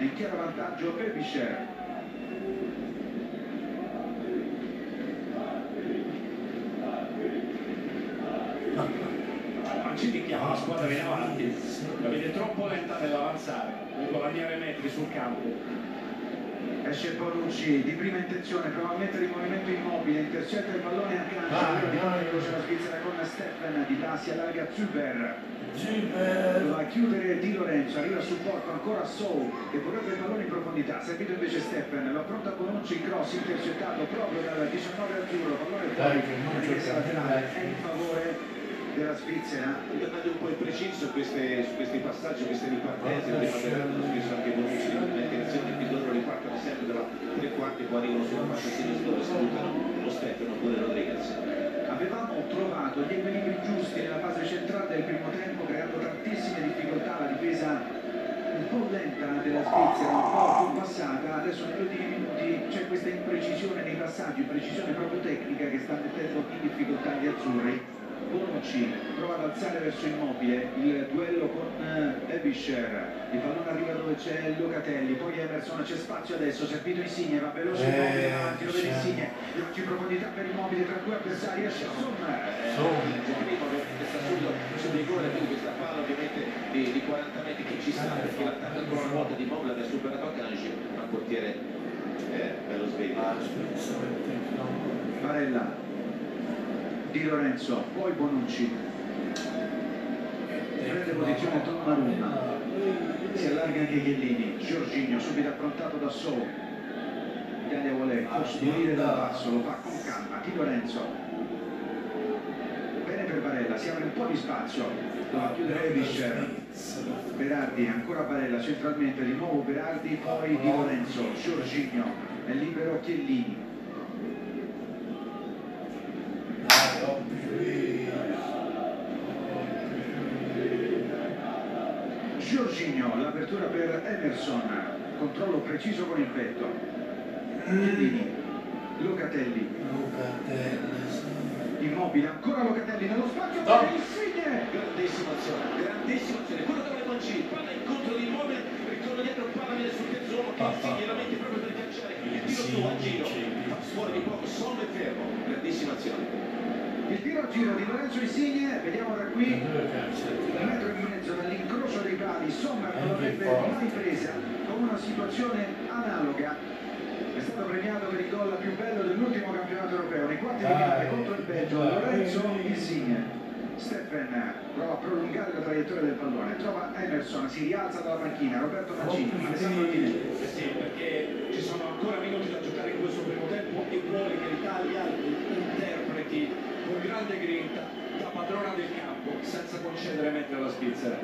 in chiaro vantaggio per Pichère. Mancini chiama la squadra in avanti, la vede troppo lenta nell'avanzare, per guadagnare metri sul campo. Esce Bonucci di prima intenzione, prova a mettere in movimento Immobile, intercetta il pallone a calcio, veloce la Svizzera con Steffen, Di Là si allarga Zuber, Zuber va a chiudere Di Lorenzo, arriva sul porto ancora Sou che vorrebbe il pallone in profondità, servito invece Steffen, lo affronta Bonucci, cross intercettato proprio dal diciannove azzurro, pallone fuori, ripresa laterale è in favore della Svizzera. Un dettaglio un po' impreciso su questi passaggi, queste ripartenze, prima dello stesso anche Bonucci, le intenzioni di loro ripartono sempre dalla tre quarti, poi arrivano sulla fascia sinistra dove salutano lo Stefano oppure Rodriguez. Avevamo trovato gli equilibri giusti nella fase centrale del primo tempo, creando tantissime difficoltà alla difesa un po' lenta della Svizzera, un po' più passata, adesso negli ultimi minuti c'è questa imprecisione nei passaggi, imprecisione proprio tecnica che sta mettendo in difficoltà gli azzurri. Bonucci prova ad alzare verso Immobile, il duello con Ebischer, il pallone arriva dove c'è Locatelli, poi Emerson, c'è spazio adesso, servito Insigne, va veloce Immobile, avanti, lo vede Insigne, lancio in profondità per Immobile, tra due avversari, esce Sommer, sul rigore, quindi questa palla ovviamente di quaranta metri che ci sta, perché l'attacca ancora una volta di Immobile ha superato Akanji, ma il portiere bello sveglio. Barella, Di Lorenzo, poi Bonucci, prende posizione Donnarumma, si allarga anche Chiellini, Giorginio subito affrontato da Sou, Italia vuole costruire da basso, lo fa con calma, Di Lorenzo, bene per Barella, si apre un po' di spazio, lo va a chiudere Ebischer, Berardi, ancora Barella centralmente, di nuovo Berardi, poi Di Lorenzo, Giorginio, è libero Chiellini. Giorginio, l'apertura per Emerson, controllo preciso con il petto. Chiellini, Locatelli. Locatelli. Immobile, ancora Locatelli nello spazio. No. Insigne! Grandissima azione, grandissima azione. Quello dove Mancini, palla incontro di Immobile, ritorno dietro, palla viene sul terzo uomo, che Insigne la mette proprio per calciare. Il tiro su a giro, fuori di poco, solo e fermo. Grandissima azione. Il tiro a giro di Lorenzo Insigne, vediamo da qui, un metro e mezzo dall'incrocio dei pali, Sommer non l'avrebbe mai presa con una situazione analoga. È stato premiato per il gol più bello dell'ultimo campionato europeo, nei quarti di finale contro il Belgio, Lorenzo Insigne. Steffen prova a prolungare la traiettoria del pallone, trova Emerson, si rialza dalla panchina, Roberto Mancini, Alessandro Antinelli. Sì, perché ci sono ancora minuti da giocare in questo primo tempo e vuole che l'Italia interpreti con grande grinta, da padrona del campo, senza concedere mentre alla Svizzera.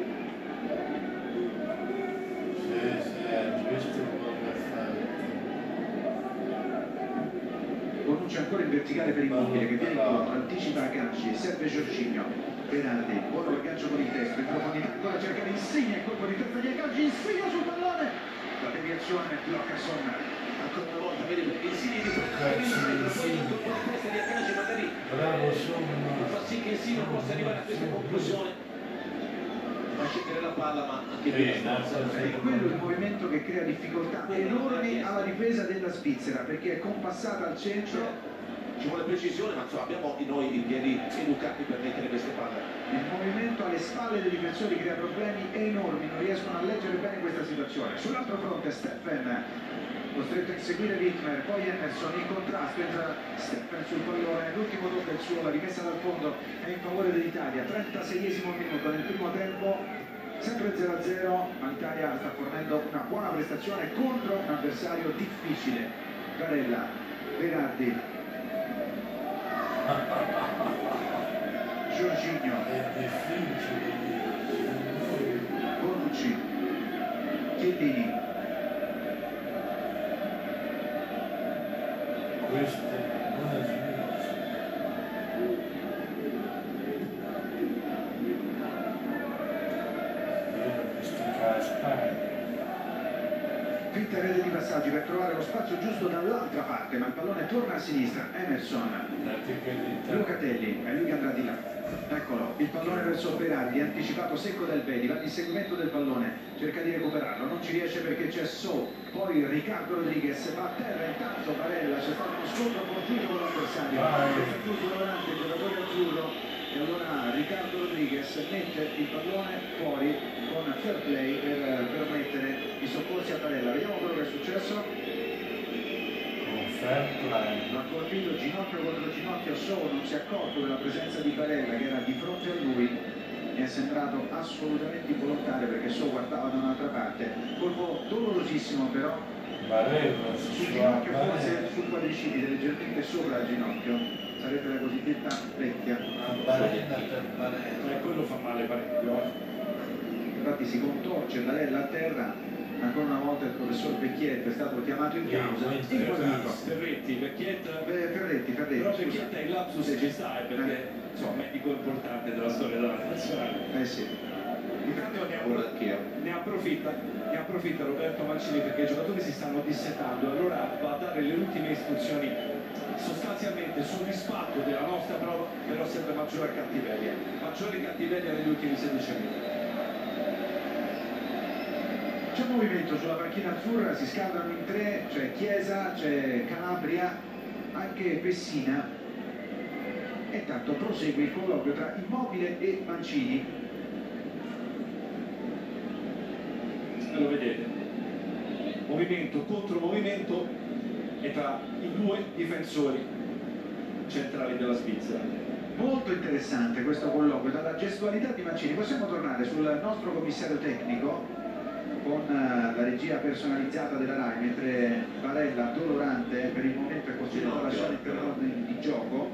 Bonucci ancora in verticale per Immobile, che viene incontro, anticipa Akanji, serve Giorginio, Penalti, buono l'aggancio con il testo, in profondità ancora cerca di Insigne, il colpo di testa di Akanji, Insigne sul pallone, la deviazione blocca Sommer, ancora una volta vede Insigne di prendere il Cassino possa arrivare a questa conclusione, fa scendere la palla ma anche lui è quello il movimento che crea difficoltà enormi alla difesa della Svizzera, perché è compassata al centro, ci vuole precisione, ma insomma abbiamo noi i piedi educati per mettere queste palle. Il movimento alle spalle dei difensori crea problemi enormi, non riescono a leggere bene questa situazione. Sull'altro fronte Steffen costretto a inseguire Wittmer, poi Emerson in contrasto, entra Steffen sul pallone, l'ultimo tocco del suo, la rimessa dal fondo è in favore dell'Italia. trentaseiesimo minuto nel primo tempo, sempre zero a zero, ma l'Italia sta fornendo una buona prestazione contro un avversario difficile. Barella, Berardi, Giorginio, Bonucci, Chiellini. Questo non è finito. Fitta rete di passaggi per trovare lo spazio giusto dall'altra parte, ma il pallone torna a sinistra. Emerson, Lucatelli, è lui che andrà di là, eccolo, il pallone verso Berardi, anticipato secco del Bedi, va l'inseguimento del pallone, cerca di recuperarlo, non ci riesce perché c'è So, poi Riccardo Rodriguez va a terra, intanto Barella, c'è stato uno scontro continuo con l'avversario, il giocatore azzurro, e allora Riccardo Rodriguez mette il pallone fuori con fair play per permettere i soccorsi a Barella. Vediamo quello che è successo. Con fair play l'ha colpito ginocchio contro ginocchio, solo non si è accorto della presenza di Barella che era di fronte a lui, mi è sembrato assolutamente involontario perché solo guardava da un'altra parte. Colpo dolorosissimo però Barella, sul ginocchio, forse sul quadricipite, leggermente sopra il ginocchio, sarebbe la cosiddetta vecchia Barella. Per quello fa male parecchio, infatti si contorce Barella a terra. Ancora una volta il professor Vecchietta è stato chiamato in causa. Ferretti, Vecchietta, Ferretti, Ferretti. Però Vecchietta è il lapsus che ci sta, perché eh. insomma è un medico importante della storia della nazionale. Eh sì. Intanto ne, approf ne approfitta, ne approfitta Roberto Mancini perché i giocatori si stanno dissetando, allora va a dare le ultime istruzioni. Sostanzialmente soddisfatto della nostra prova, però sempre maggiore cattiveria, maggiore cattiveria negli ultimi sedici minuti. C'è movimento sulla panchina azzurra, si scaldano in tre, c'è Chiesa, c'è Calabria, anche Pessina, e tanto prosegue il colloquio tra Immobile e Mancini. Lo vedete, movimento contro movimento e tra i due difensori centrali della Svizzera. Molto interessante questo colloquio, dalla gestualità di Mancini. Possiamo tornare sul nostro commissario tecnico con la regia personalizzata della RAI, mentre Barella dolorante per il momento è costretto a lasciare il terreno di gioco,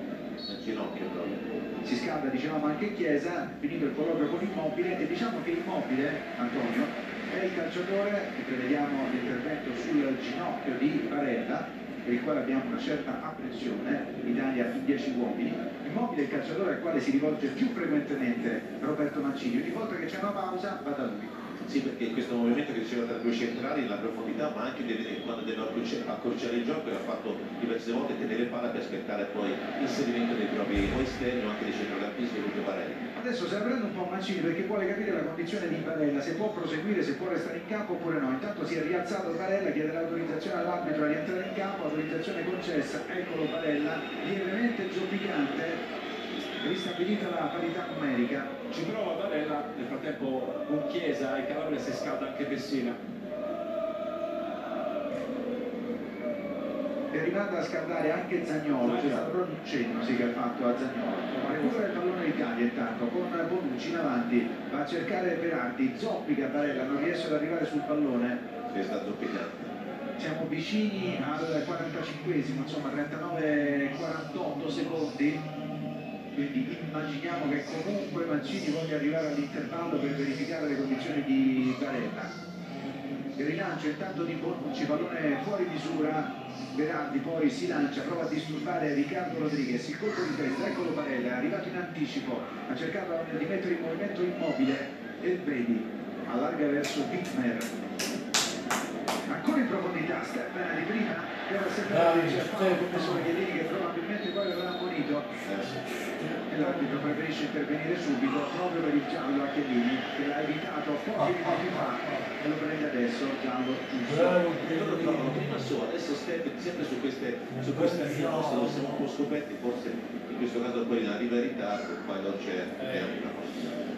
si scalda, dicevamo anche Chiesa, finito il colloquio con Immobile, e diciamo che Immobile, Antonio, è il calciatore, e prevediamo l'intervento sul ginocchio di Barella, per il quale abbiamo una certa apprensione, l'Italia in dieci uomini, Immobile è il calciatore al quale si rivolge più frequentemente Roberto Mancini, ogni volta che c'è una pausa va da lui. Sì, perché questo movimento che diceva tra due centrali, la profondità, ma anche quando devono accorciare il gioco, l'ha fatto diverse volte, tenere palla per aspettare poi l'inserimento dei propri esterni o anche dei centrocampisti come Barella. Adesso si prende un po' Mancini perché vuole capire la condizione di Barella, se può proseguire, se può restare in campo oppure no. Intanto si è rialzato Barella, chiede l'autorizzazione all'arbitro a rientrare in campo, autorizzazione concessa, eccolo Barella, lievemente zoppicante, ristabilita la parità numerica. Ci prova Barella, nel frattempo con Chiesa e Calabria si scalda anche Pessina. È arrivata a scaldare anche Zaniolo, c'è stato proprio un cenno sì, che ha fatto a Zaniolo. Ma recupera il pallone d'Italia intanto con Bonucci in avanti, va a cercare Berardi, zoppica Barella, non riesce ad arrivare sul pallone. Si è stato zoppicato. Siamo vicini al quarantacinquesimo, insomma trentanove quarantotto secondi. Quindi immaginiamo che comunque Mancini voglia arrivare all'intervallo per verificare le condizioni di Barella. Il rilancio intanto di Bonucci, pallone fuori misura, Berardi poi si lancia, prova a disturbare Riccardo Rodriguez, il colpo di testa, eccolo Barella, è arrivato in anticipo, ha cercato di mettere in movimento Immobile e Bedi, allarga verso Wittmer. Ancora in profondità, Stefana di prima, per assegnare il professore Chiellini che probabilmente poi l'aveva ammonito. e l'arbitro preferisce intervenire subito proprio per il giallo a Chiellini, che l'ha evitato pochi minuti fa e lo prende adesso giallo giusto. E loro trovano prima su, adesso step, sempre su queste su questa linea nostra, lo siamo un po' scoperti, forse in questo caso poi arriva in ritardo, poi non c'è una possibilità.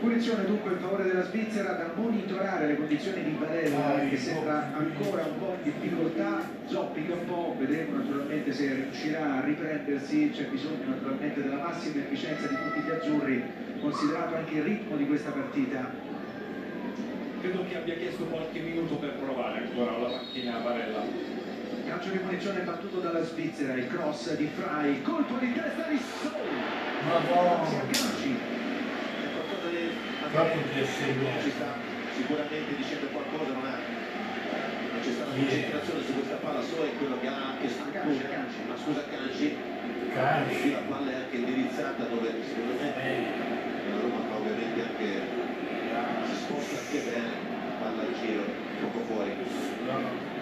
Punizione dunque in favore della Svizzera, da monitorare le condizioni di Barella, che sembra ancora un po' in difficoltà, zoppica un po', vedremo naturalmente se riuscirà a riprendersi, c'è bisogno naturalmente della massima efficienza di tutti gli azzurri, considerato anche il ritmo di questa partita. Credo che abbia chiesto qualche minuto per provare ancora la macchina Barella. Calcio di punizione battuto dalla Svizzera, il cross di Frey, colpo di testa di Sol. Ci sta sicuramente dicendo qualcosa, non, non c'è stata concentrazione su questa palla, solo è quello che ha anche scusa Kanji, ma scusa Kanji, la palla è anche indirizzata dove secondo me la Roma fa ovviamente anche, si sposta anche bene, palla in giro, poco fuori.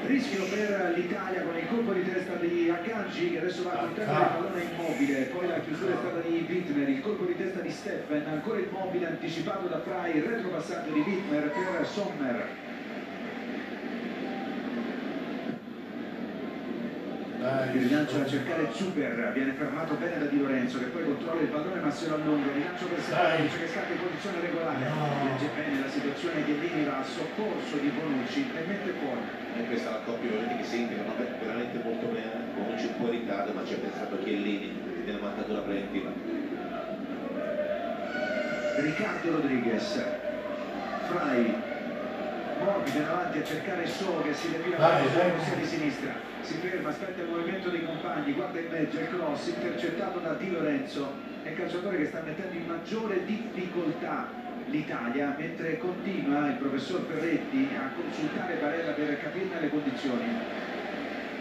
Rischio per l'Italia con il colpo di testa di Akanji, che adesso va a contrarre il pallone immobile, poi la chiusura è stata di Wittmer, il colpo di testa di Steffen, ancora immobile, anticipato da Frey, il retropassaggio di Wittmer per Sommer. Il rilancio da cercare Zuber, viene fermato bene da Di Lorenzo, che poi controlla il pallone ma se lo allunga, rilancio per Sebastiano che scatta in condizione regolare, legge bene la situazione che veniva a soccorso di Bonucci e mette fuori. E questa è la coppia che si integrano veramente molto bene, con un po' in ritardo, ma ci ha pensato Chiellini nella marcatura preventiva. Riccardo Rodriguez, Frey, morbido in avanti a cercare solo che si devia la corsia di sinistra, si ferma, aspetta il movimento dei compagni, guarda in mezzo il cross intercettato da Di Lorenzo, è il calciatore che sta mettendo in maggiore difficoltà l'Italia, mentre continua il professor Ferretti a consultare Barella per capirne le condizioni.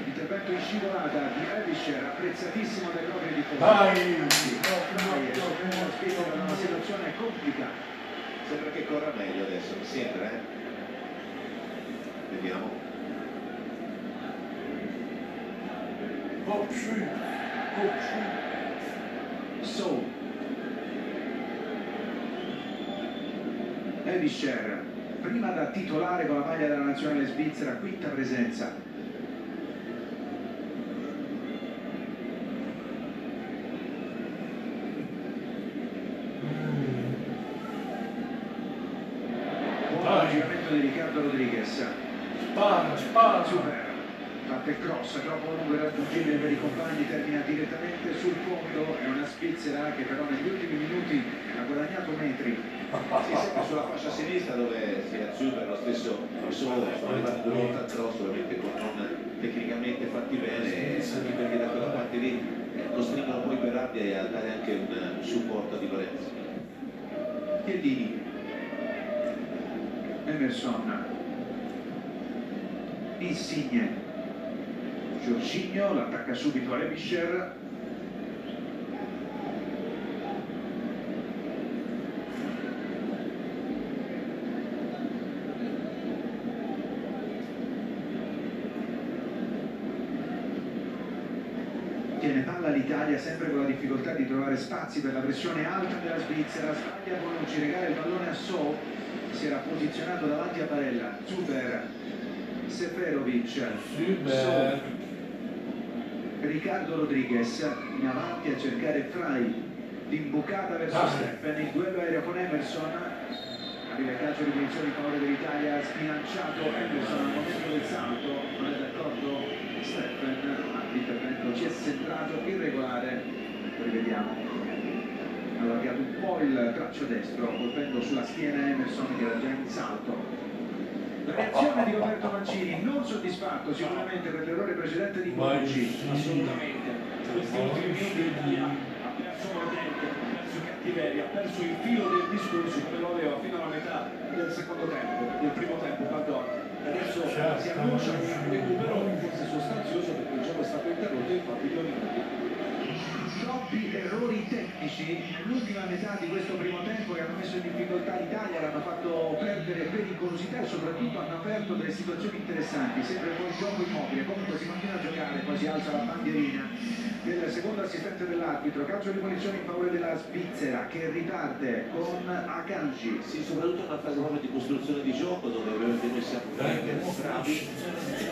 Intervento in scivolata di Redisher, apprezzatissimo dai propri difensori. È una situazione complicata. Sembra che corra meglio adesso, mi sembra, eh? Vediamo. So. Evischer, prima da titolare con la maglia della nazionale svizzera, quinta presenza. Buon aggiramento di Riccardo Rodriguez. Super, parte cross, troppo lungo e raggiungibile per i compagni, termina direttamente sul fondo. È una Svizzera che però negli ultimi minuti ha guadagnato metri. Si sente sulla fascia sinistra dove si assume lo stesso solo, sono arrivati due volte al cross, ovviamente con non tecnicamente fatti bene, anche perché da quella parte lì costringono poi per rabbia e a dare anche un supporto a Di Lorenzo. Chiellini, Emerson, Insigne, Giorginio, l'attacca subito a Evischer. L'Italia sempre con la difficoltà di trovare spazi per la pressione alta della Svizzera, sbaglia con non ci regala il pallone a So, si era posizionato davanti a Barella, Zuber, Seferovic, So, Riccardo Rodriguez in avanti a cercare Frey, l'imbucata verso ah. Steffen, il duello aereo con Emerson, arriva il calcio di punizione in favore dell'Italia, sbilanciato Emerson al momento del salto, non è d'accordo Steffen. L'intervento ci è sembrato irregolare, rivediamo, ha allargato un po' il braccio destro colpendo sulla schiena Emerson che era già in salto. La reazione di Roberto Mancini, non soddisfatto sicuramente per l'errore precedente di Bonucci, assolutamente, questi ultimi minuti l'Italia ha perso mordente, ha perso cattiveria, ha perso il filo del discorso come lo aveva fino alla metà del secondo tempo, del primo tempo, perdono. Adesso si annuncia un recupero forse sostanzioso perché il gioco è stato interrotto, infatti gli ho troppi errori tecnici l'ultima metà di questo primo tempo che hanno messo in difficoltà l'Italia, l'hanno fatto perdere pericolosità e soprattutto hanno aperto delle situazioni interessanti, sempre poi gioco immobile, comunque si continua a giocare, poi si alza la bandierina del secondo assistente dell'arbitro, calcio di punizione in favore della Svizzera che riparte con Akanji. Sì, soprattutto una fase proprio di costruzione di gioco dove ovviamente noi siamo bravi e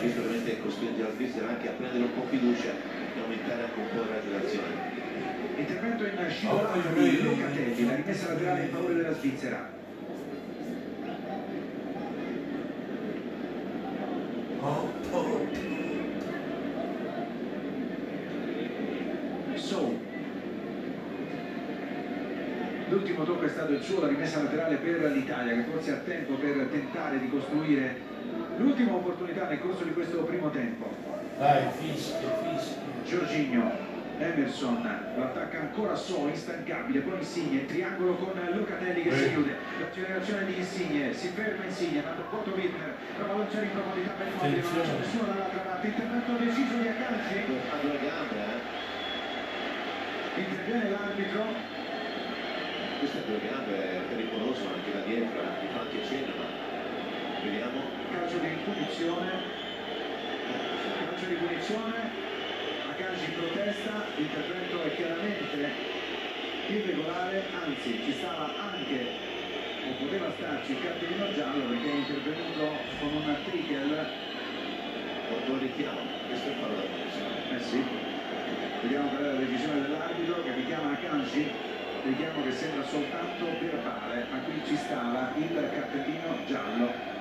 sicuramente costringe la Svizzera anche a prendere un po' fiducia e aumentare anche un po' la relazione. Intervento in scivolata di Locatelli, la rimessa laterale in favore della Svizzera. So. L'ultimo tocco è stato il suo, la rimessa laterale per l'Italia che forse ha tempo per tentare di costruire l'ultima opportunità nel corso di questo primo tempo. Dai, fischio, fischio. Jorginho. Emerson lo attacca ancora solo, instancabile, poi Insigne, triangolo con Locatelli che si chiude, l'accelerazione di Insigne, si ferma Insigne, ma porto Wittner, prova a lanciare in profondità per il mobile, non c'è nessuno dall'altra parte, intervento deciso di Akanji, interviene l'arbitro, questa è due gambe, è pericoloso anche da dietro, mi fa anche cena, ma vediamo, calcio di punizione, calcio di punizione, Akanji protesta, l'intervento è chiaramente irregolare, anzi ci stava anche, o poteva starci, il cartellino giallo perché è intervenuto con un trigger. Lo richiamo, questo è il fallo della eh sì, vediamo per la decisione dell'arbitro che richiama Akanji, vediamo che sembra soltanto verbale, ma qui ci stava il cartellino giallo.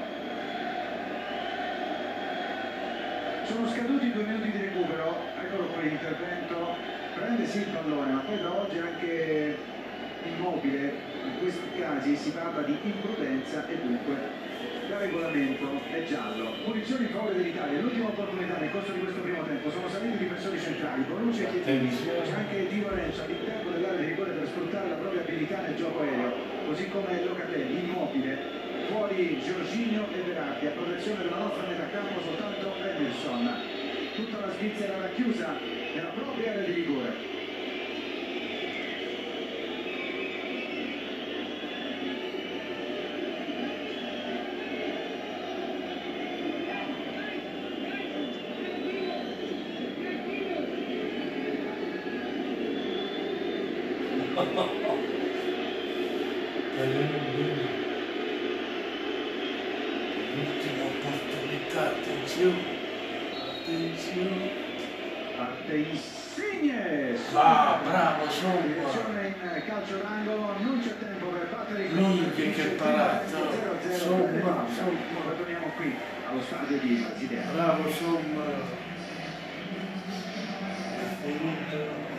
Sono scaduti due minuti di recupero, eccolo qui l'intervento, prende sì il pallone, ma poi da oggi anche immobile, in questi casi si parla di imprudenza e dunque da regolamento è giallo. Punizione in favore dell'Italia, l'ultima opportunità nel corso di questo primo tempo, sono saliti i difensori centrali, Bonucci e Chiellini, anche Di Lorenzo all'interno dell'area di rigore per sfruttare la propria abilità nel gioco aereo, così come Locatelli, immobile. Fuori Jorginho e Verratti, a protezione della nostra metà campo soltanto Emerson. Tutta la Svizzera racchiusa nella propria area di rigore. Bravo, insomma,